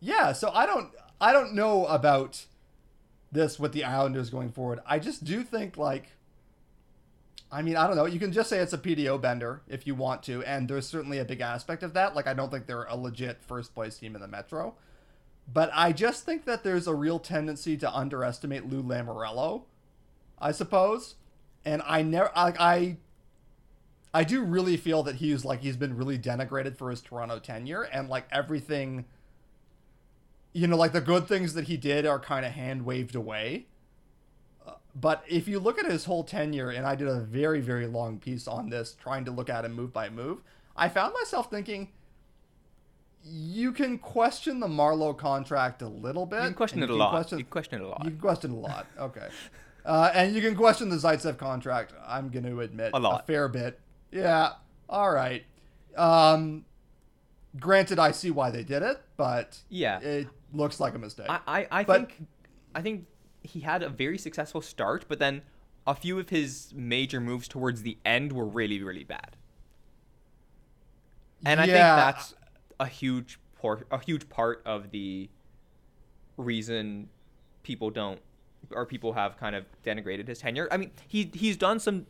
yeah, so I don't know about this with the Islanders going forward. I just do think like, I mean, I don't know. You can just say it's a PDO bender if you want to, and there's certainly a big aspect of that. Like, I don't think they're a legit first-place team in the Metro. But I just think that there's a real tendency to underestimate Lou Lamoriello, I suppose. And I do really feel that he's been really denigrated for his Toronto tenure, and, like, everything... You know, like, the good things that he did are kind of hand-waved away. But if you look at his whole tenure, and I did a very, very long piece on this, trying to look at him move by move, I found myself thinking, you can question the Marleau contract a little bit. You can question it a lot. You can question it a lot. Okay. And you can question the Zaitsev contract, I'm going to admit. A fair bit. Yeah. All right. Granted, I see why they did it, but it looks like a mistake. I think... He had a very successful start, but then a few of his major moves towards the end were really, really bad. And I think that's a huge part of the reason people have kind of denigrated his tenure. I mean, he's made some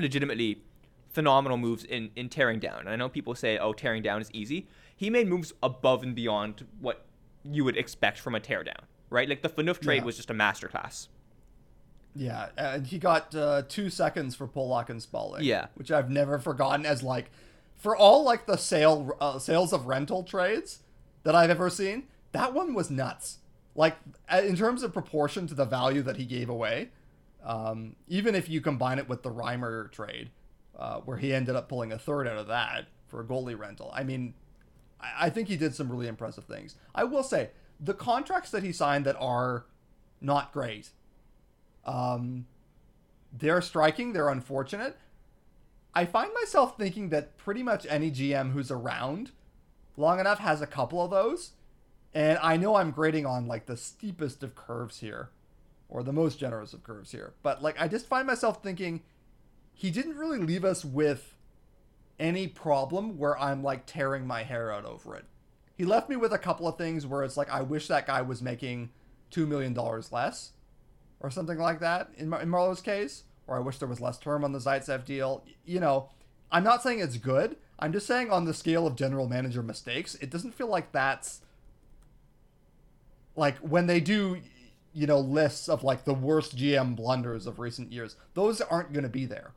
legitimately phenomenal moves in tearing down. And I know people say, oh, tearing down is easy. He made moves above and beyond what you would expect from a teardown. Right? Like, the Phaneuf trade was just a masterclass. Yeah, and he got 2 seconds for Pollock and Spalling. Yeah. Which I've never forgotten as, like, for all, like, the sales of rental trades that I've ever seen, that one was nuts. Like, in terms of proportion to the value that he gave away, even if you combine it with the Reimer trade, where he ended up pulling a third out of that for a goalie rental. I mean, I think he did some really impressive things. I will say... The contracts that he signed that are not great, they're striking, they're unfortunate. I find myself thinking that pretty much any GM who's around long enough has a couple of those. And I know I'm grading on, like, the steepest of curves here, or the most generous of curves here. But, like, I just find myself thinking he didn't really leave us with any problem where I'm, like, tearing my hair out over it. He left me with a couple of things where it's like, I wish that guy was making $2 million less or something like that in Marleau's case, or I wish there was less term on the Zaitsev deal. You know, I'm not saying it's good. I'm just saying on the scale of general manager mistakes, it doesn't feel like that's like when they do, you know, lists of like the worst GM blunders of recent years, those aren't going to be there,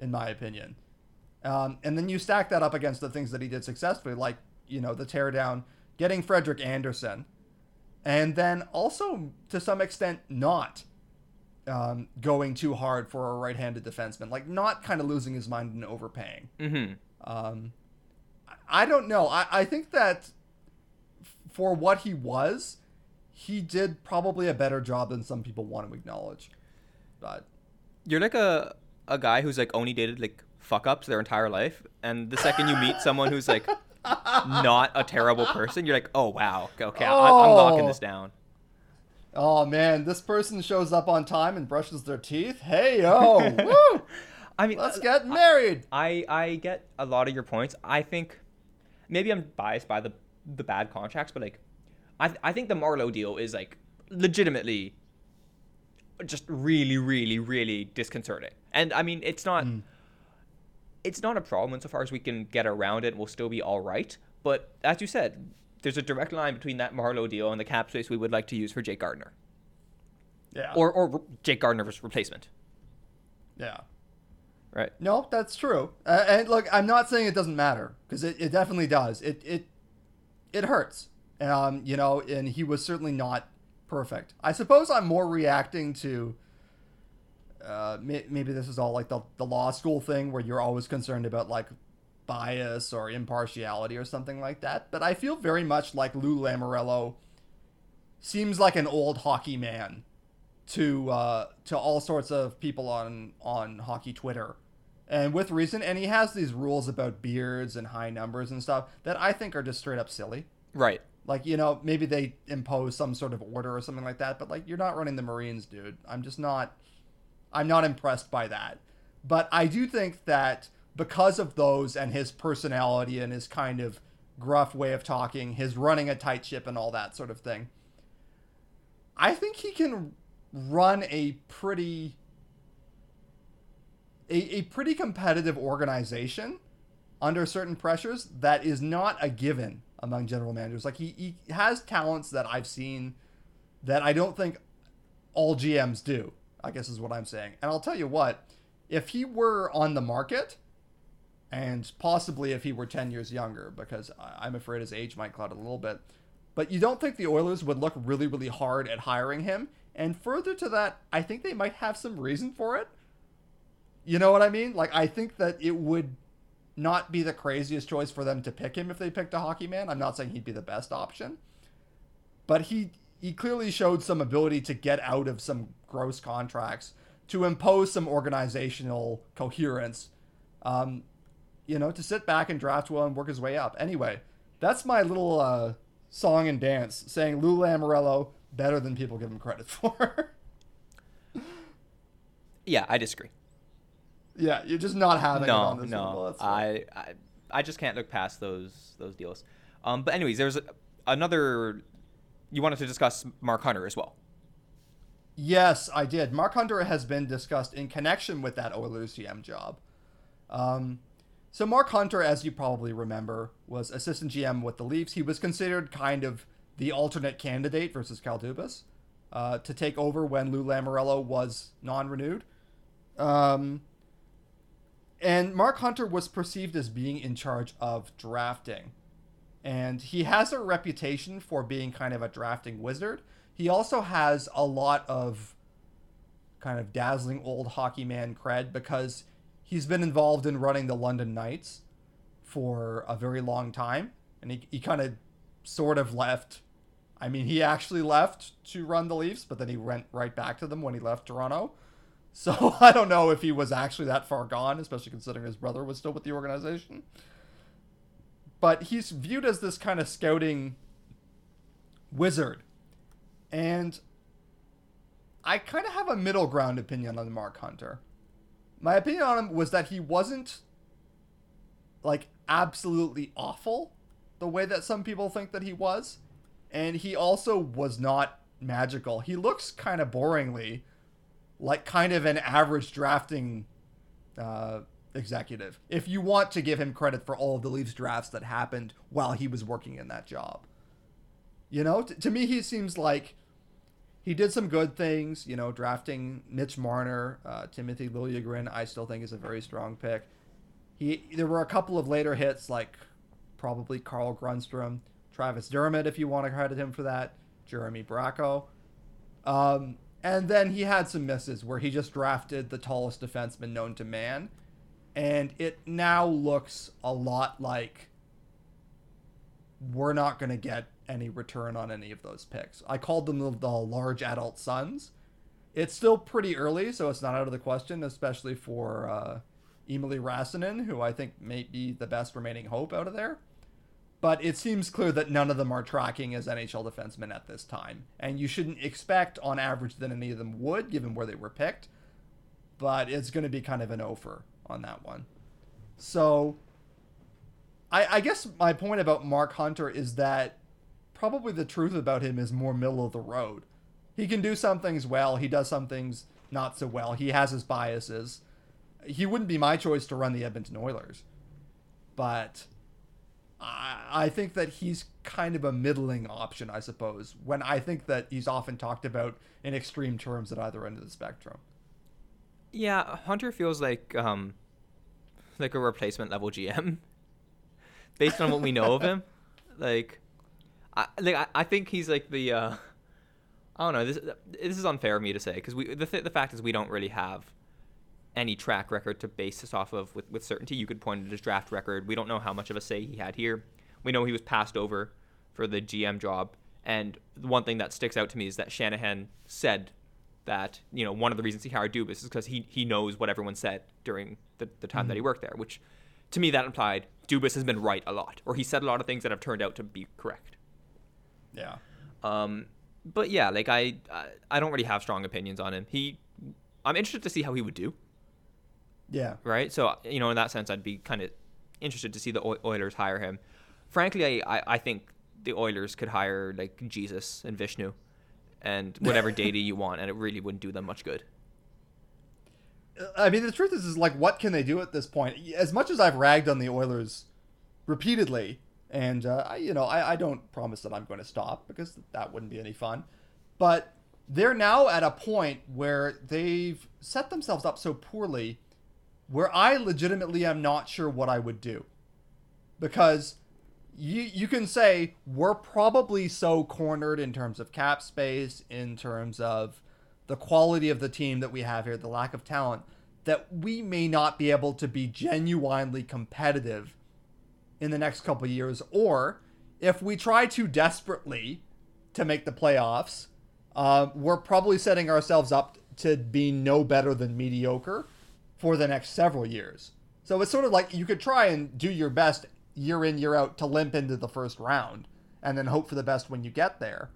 in my opinion. And then you stack that up against the things that he did successfully, like, you know, the teardown, getting Frederik Andersen, and then also to some extent not going too hard for a right-handed defenseman, like not kind of losing his mind and overpaying. Mm-hmm. I don't know. I think that for what he was, he did probably a better job than some people want to acknowledge. But you're like a guy who's like only dated like fuck-ups their entire life, and the second you meet someone who's like not a terrible person, you're like, oh wow, okay, I'm knocking this down. Oh man, this person shows up on time and brushes their teeth. Hey yo, woo! I mean, let's get married. I get a lot of your points. I think maybe I'm biased by the bad contracts, but like I think the Marleau deal is like legitimately just really, really, really disconcerting. And I mean, it's not a problem insofar as we can get around it. We'll still be all right. But as you said, there's a direct line between that Marleau deal and the cap space we would like to use for Jake Gardner. Yeah. Or Jake Gardner's replacement. Yeah. Right. No, that's true. And look, I'm not saying it doesn't matter, because it definitely does. It hurts. You know, and he was certainly not perfect. I suppose I'm more reacting to maybe this is all like the law school thing where you're always concerned about like bias or impartiality or something like that. But I feel very much like Lou Lamoriello seems like an old hockey man to all sorts of people on hockey Twitter. And with reason, and he has these rules about beards and high numbers and stuff that I think are just straight up silly. Right. Like, you know, maybe they impose some sort of order or something like that, but like, you're not running the Marines, dude. I'm not impressed by that. But I do think that because of those and his personality and his kind of gruff way of talking, his running a tight ship and all that sort of thing, I think he can run a pretty competitive organization under certain pressures that is not a given among general managers. Like he has talents that I've seen that I don't think all GMs do, I guess is what I'm saying. And I'll tell you what, if he were on the market, and possibly if he were 10 years younger, because I'm afraid his age might cloud a little bit, but you don't think the Oilers would look really, really hard at hiring him. And further to that, I think they might have some reason for it. You know what I mean? Like, I think that it would not be the craziest choice for them to pick him if they picked a hockey man. I'm not saying he'd be the best option, but he clearly showed some ability to get out of some gross contracts, to impose some organizational coherence, you know, to sit back and draft well and work his way up. Anyway, that's my little song and dance saying Lou Lamoriello better than people give him credit for. Yeah, I disagree. Yeah, you're just not having it on this level. That's right. I just can't look past those deals. But anyways, there's another. You wanted to discuss Mark Hunter as well. Yes, I did. Mark Hunter has been discussed in connection with that Oilers GM job. So Mark Hunter, as you probably remember, was assistant GM with the Leafs. He was considered kind of the alternate candidate versus Kyle Dubas to take over when Lou Lamoriello was non-renewed. And Mark Hunter was perceived as being in charge of drafting. And he has a reputation for being kind of a drafting wizard. He also has a lot of kind of dazzling old hockey man cred because he's been involved in running the London Knights for a very long time. And he kind of sort of left. I mean, he actually left to run the Leafs, but then he went right back to them when he left Toronto. So I don't know if he was actually that far gone, especially considering his brother was still with the organization. But he's viewed as this kind of scouting wizard. And I kind of have a middle ground opinion on Mark Hunter. My opinion on him was that he wasn't, like, absolutely awful the way that some people think that he was. And he also was not magical. He looks kind of boringly like kind of an average drafting executive, if you want to give him credit for all of the Leafs drafts that happened while he was working in that job. You know, to me, he seems like he did some good things, you know, drafting Mitch Marner, Timothy Liljegren, I still think is a very strong pick. There were a couple of later hits, like probably Carl Grundstrom, Travis Dermott, if you want to credit him for that, Jeremy Bracco. And then he had some misses where he just drafted the tallest defenseman known to man. And it now looks a lot like we're not going to get any return on any of those picks. I called them the large adult sons. It's still pretty early, so it's not out of the question, especially for Emily Rasanen, who I think may be the best remaining hope out of there. But it seems clear that none of them are tracking as NHL defensemen at this time. And you shouldn't expect, on average, that any of them would, given where they were picked. But it's going to be kind of an offer on that one. So I guess my point about Mark Hunter is that probably the truth about him is more middle of the road. He can do some things well. He does some things not so well. He has his biases. He wouldn't be my choice to run the Edmonton Oilers. But I think that he's kind of a middling option, I suppose, when I think that he's often talked about in extreme terms at either end of the spectrum. Yeah, Hunter feels like a replacement level GM based on what we know of him. I think he's like the I don't know. This is unfair of me to say because the fact is we don't really have any track record to base this off of with certainty. You could point at his draft record. We don't know how much of a say he had here. We know he was passed over for the GM job. And the one thing that sticks out to me is that Shanahan said that, you know, one of the reasons he hired Dubas is because he knows what everyone said during the time that he worked there, which to me that implied Dubas has been right a lot, or he said a lot of things that have turned out to be correct. Yeah. But yeah, like I don't really have strong opinions on him. I'm interested to see how he would do. Yeah. Right. So, you know, in that sense, I'd be kind of interested to see the Oilers hire him. Frankly, I think the Oilers could hire like Jesus and Vishnu and whatever deity you want, and it really wouldn't do them much good. I mean, the truth is like, what can they do at this point? As much as I've ragged on the Oilers repeatedly, and I don't promise that I'm going to stop because that wouldn't be any fun, but they're now at a point where they've set themselves up so poorly where I legitimately am not sure what I would do. Because you can say, we're probably so cornered in terms of cap space, in terms of the quality of the team that we have here, the lack of talent, that we may not be able to be genuinely competitive in the next couple of years. Or if we try too desperately to make the playoffs, we're probably setting ourselves up to be no better than mediocre for the next several years. So it's sort of like you could try and do your best year in, year out to limp into the first round and then hope for the best when you get there.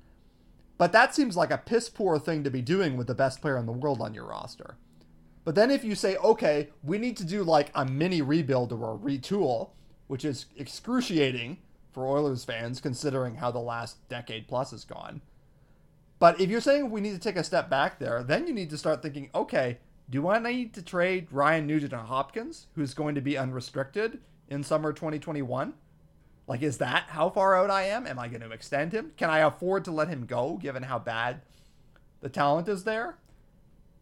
But that seems like a piss poor thing to be doing with the best player in the world on your roster. But then if you say, okay, we need to do like a mini rebuild or a retool, which is excruciating for Oilers fans considering how the last decade plus has gone. But if you're saying we need to take a step back there, then you need to start thinking, okay, do I need to trade Ryan Nugent and Hopkins, who's going to be unrestricted in summer 2021? Like, is that how far out I am? Am I going to extend him? Can I afford to let him go, given how bad the talent is there?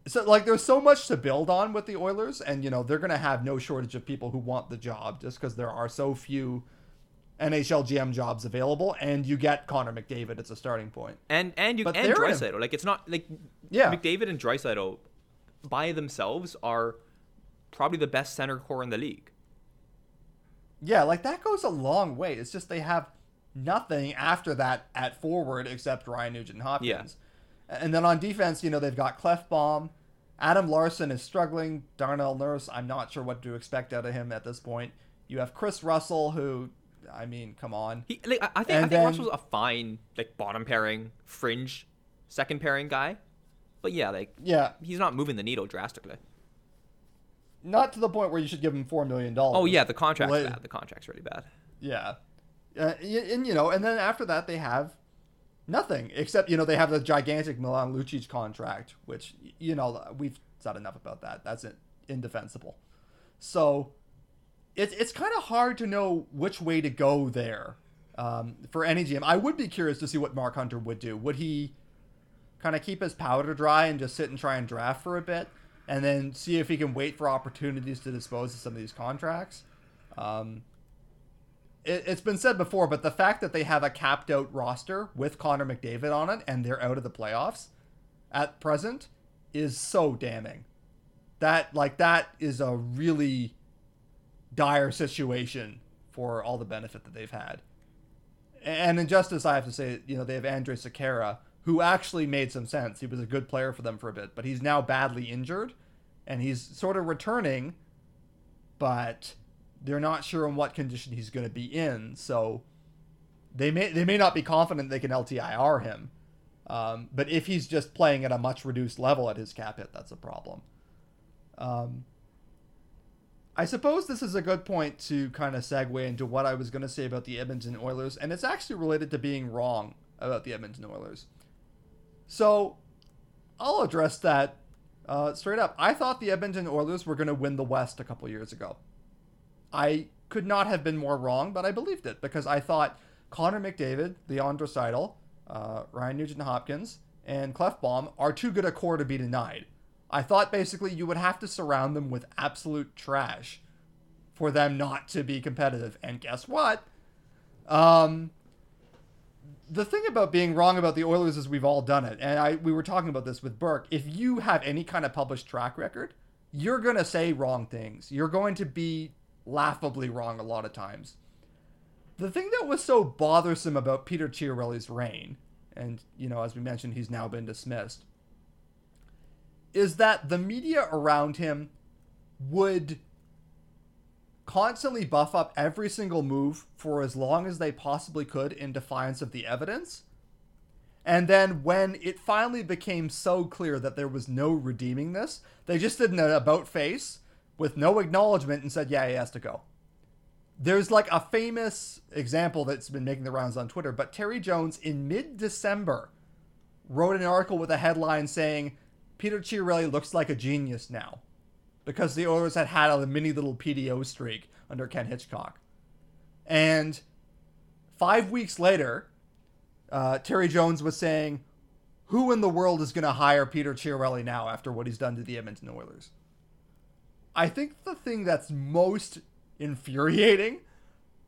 So, like, there's so much to build on with the Oilers, and, you know, they're going to have no shortage of people who want the job just because there are so few NHL GM jobs available, and you get Connor McDavid as a starting point. And you but and Draisaitl. It's not, McDavid and Draisaitl by themselves are probably the best center core in the league. Yeah, that goes a long way. It's just they have nothing after that at forward except Ryan Nugent Hopkins. Yeah. And then on defense, they've got Klefbom. Adam Larson is struggling. Darnell Nurse, I'm not sure what to expect out of him at this point. You have Chris Russell, who, I mean, come on. I think Russell's a fine, bottom pairing, fringe, second pairing guy. But yeah, he's not moving the needle drastically. Not to the point where you should give him $4 million. Oh, yeah, the contract's bad. The contract's really bad. Yeah. And then after that, they have nothing. Except, they have the gigantic Milan Lucic contract, which, we've said enough about that. That's indefensible. So it's kind of hard to know which way to go there for any GM. I would be curious to see what Mark Hunter would do. Would he kind of keep his powder dry and just sit and try and draft for a bit and then see if he can wait for opportunities to dispose of some of these contracts? It's been said before, but the fact that they have a capped out roster with Connor McDavid on it and they're out of the playoffs at present is so damning. That is a really dire situation for all the benefit that they've had. And in justice, I have to say, they have Andre Sekera, who actually made some sense. He was a good player for them for a bit, but he's now badly injured and he's sort of returning, but they're not sure in what condition he's going to be in. So they may not be confident they can LTIR him. But if he's just playing at a much reduced level at his cap hit, that's a problem. I suppose this is a good point to kind of segue into what I was going to say about the Edmonton Oilers. And it's actually related to being wrong about the Edmonton Oilers. So I'll address that straight up. I thought the Edmonton Oilers were going to win the West a couple years ago. I could not have been more wrong, but I believed it because I thought Connor McDavid, Leon Draisaitl, Ryan Nugent-Hopkins, and Klefbom are too good a core to be denied. I thought basically you would have to surround them with absolute trash for them not to be competitive. And guess what? The thing about being wrong about the Oilers is we've all done it. And we were talking about this with Burke. If you have any kind of published track record, you're going to say wrong things. You're going to be laughably wrong a lot of times. The thing that was so bothersome about Peter Chiarelli's reign, and as we mentioned, he's now been dismissed, is that the media around him would constantly buff up every single move for as long as they possibly could in defiance of the evidence. And then when it finally became so clear that there was no redeeming this, they just did an about face with no acknowledgement and said, yeah, he has to go. There's like a famous example that's been making the rounds on Twitter, but Terry Jones in mid-December wrote an article with a headline saying, Peter Chiarelli looks like a genius now, because the Oilers had a mini little PDO streak under Ken Hitchcock. And 5 weeks later, Terry Jones was saying, who in the world is going to hire Peter Chiarelli now after what he's done to the Edmonton Oilers? I think the thing that's most infuriating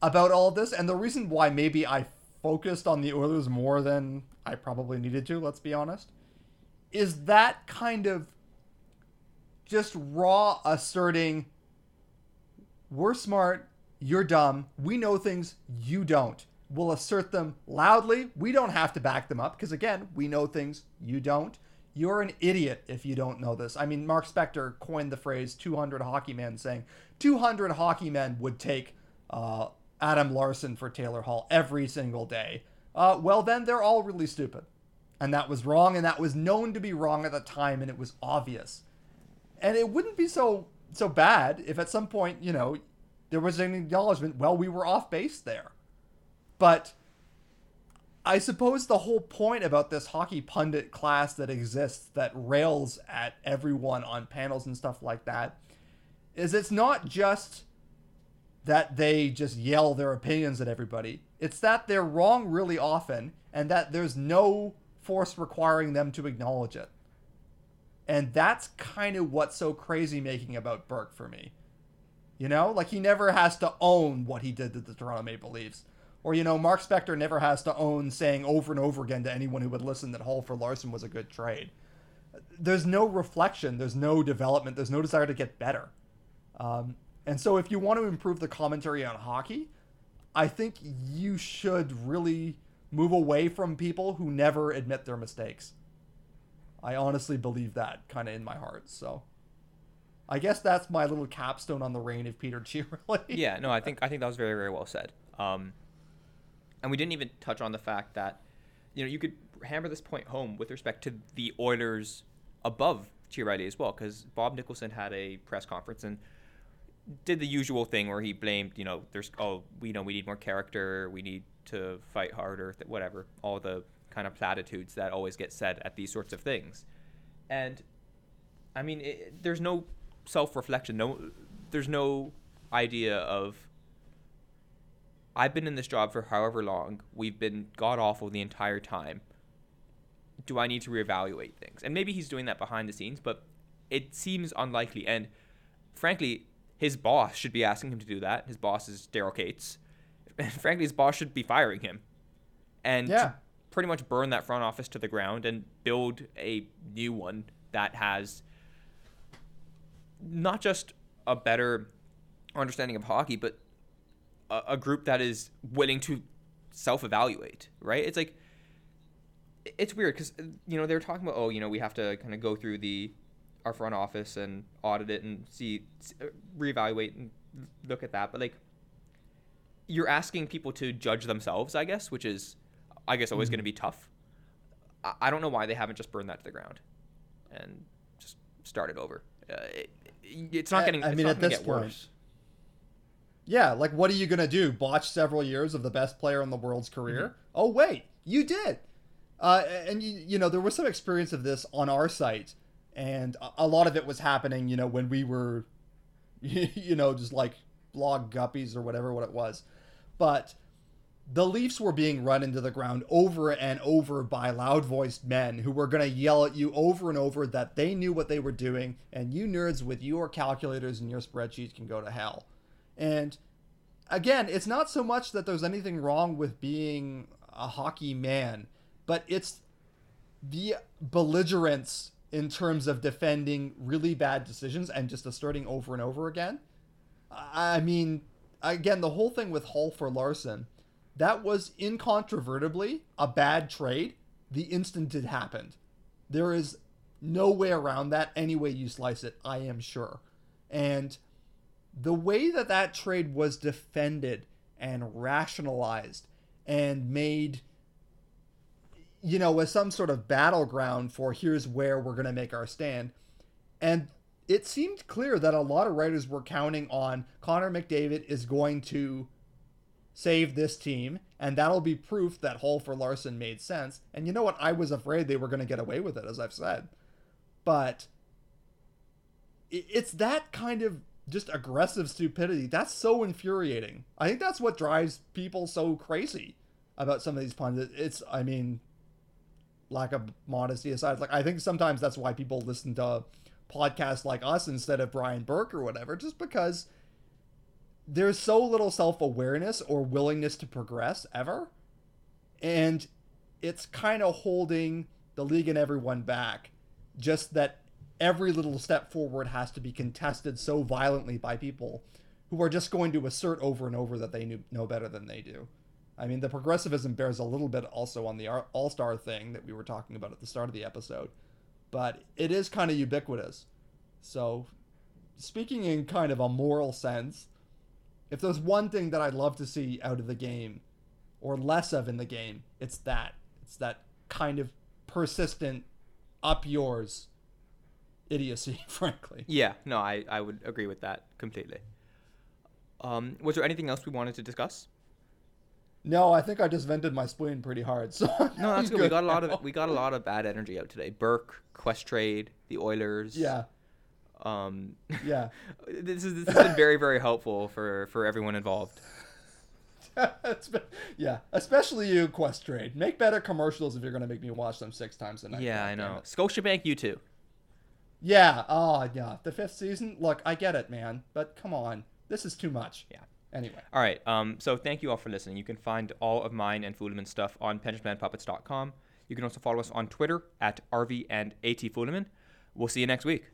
about all this, and the reason why maybe I focused on the Oilers more than I probably needed to, let's be honest, is that kind of just raw asserting, we're smart, you're dumb, we know things, you don't. We'll assert them loudly. We don't have to back them up because, again, we know things, you don't. You're an idiot if you don't know this. I mean, Mark Spector coined the phrase 200 hockey men, saying 200 hockey men would take Adam Larson for Taylor Hall every single day. Well, then they're all really stupid. And that was wrong, and that was known to be wrong at the time, and it was obvious. And it wouldn't be so bad if at some point, there was an acknowledgement, well, we were off base there. But I suppose the whole point about this hockey pundit class that exists that rails at everyone on panels and stuff like that is it's not just that they just yell their opinions at everybody. It's that they're wrong really often and that there's no force requiring them to acknowledge it. And that's kind of what's so crazy making about Burke for me. He never has to own what he did to the Toronto Maple Leafs. Or, Mark Spector never has to own saying over and over again to anyone who would listen that Hall for Larson was a good trade. There's no reflection. There's no development. There's no desire to get better. And so if you want to improve the commentary on hockey, I think you should really move away from people who never admit their mistakes. I honestly believe that kind of in my heart. So I guess that's my little capstone on the reign of Peter Chiarelli. Yeah, no, I think that was very, very well said. And we didn't even touch on the fact that, you could hammer this point home with respect to the Oilers above Chiarelli as well, because Bob Nicholson had a press conference and did the usual thing where he blamed, we need more character, we need to fight harder, whatever, all the kind of platitudes that always get said at these sorts of things. And, I mean, there's no self-reflection, there's no idea of I've been in this job for however long. We've been god-awful the entire time. Do I need to reevaluate things? And maybe he's doing that behind the scenes, but it seems unlikely. And frankly, his boss should be asking him to do that. His boss is Daryl Cates. And frankly, his boss should be firing him. And yeah, pretty much burn that front office to the ground and build a new one that has not just a better understanding of hockey, but a group that is willing to self-evaluate, right? It's like, it's weird because, you know, they were talking about, oh, you know, we have to kind of go through our front office and audit it and see, reevaluate and look at that. But like, you're asking people to judge themselves, I guess, which is, I guess, always going to be tough. I don't know why they haven't just burned that to the ground and just started over. It's not getting, I mean, at this point, worse. Yeah, like, what are you going to do? Botch several years of the best player in the world's career? Mm-hmm. Oh, wait, you did. And, you know, there was some experience of this on our site, and a lot of it was happening, you know, when we were, you know, just like blog guppies or whatever what it was. But the Leafs were being run into the ground over and over by loud-voiced men who were going to yell at you over and over that they knew what they were doing, and you nerds with your calculators and your spreadsheets can go to hell. And again, it's not so much that there's anything wrong with being a hockey man, but it's the belligerence in terms of defending really bad decisions and just asserting over and over again. I mean, again, the whole thing with Hall for Larson, that was incontrovertibly a bad trade the instant it happened. There is no way around that any way you slice it, I am sure. And the way that that trade was defended and rationalized and made, you know, as some sort of battleground for here's where we're going to make our stand. And it seemed clear that a lot of writers were counting on Connor McDavid is going to save this team, and that'll be proof that Hall for Larson made sense. And you know what? I was afraid they were going to get away with it, as I've said. But it's that kind of just aggressive stupidity that's so infuriating. I think that's what drives people so crazy about some of these pundits. It's, I mean, lack of modesty aside, like, I think sometimes that's why people listen to podcasts like us instead of Brian Burke or whatever, just because there's so little self-awareness or willingness to progress ever, and it's kind of holding the league and everyone back, just that every little step forward has to be contested so violently by people who are just going to assert over and over that they know better than they do. I mean, the progressivism bears a little bit also on the All-Star thing that we were talking about at the start of the episode, but it is kind of ubiquitous. So, speaking in kind of a moral sense, if there's one thing that I'd love to see out of the game, or less of in the game, it's that. It's that kind of persistent up yours idiocy, frankly. Yeah, no, I would agree with that completely. Was there anything else we wanted to discuss? No, I think I just vented my spleen pretty hard. So no, that's good. We got a lot of bad energy out today. Burke, Questrade, the Oilers. Yeah. Yeah. This has been very, very helpful for everyone involved. Yeah, especially you, Questrade. Make better commercials if you're going to make me watch them 6 times a night. Yeah, I know. Scotiabank, you too. Yeah, oh, yeah. The 5th season, look, I get it, man. But come on, this is too much. Yeah. Anyway. All right, so thank you all for listening. You can find all of mine and Fuleman's stuff on PensionPlanPuppets.com. You can also follow us on Twitter at RV and AT Fuleman. We'll see you next week.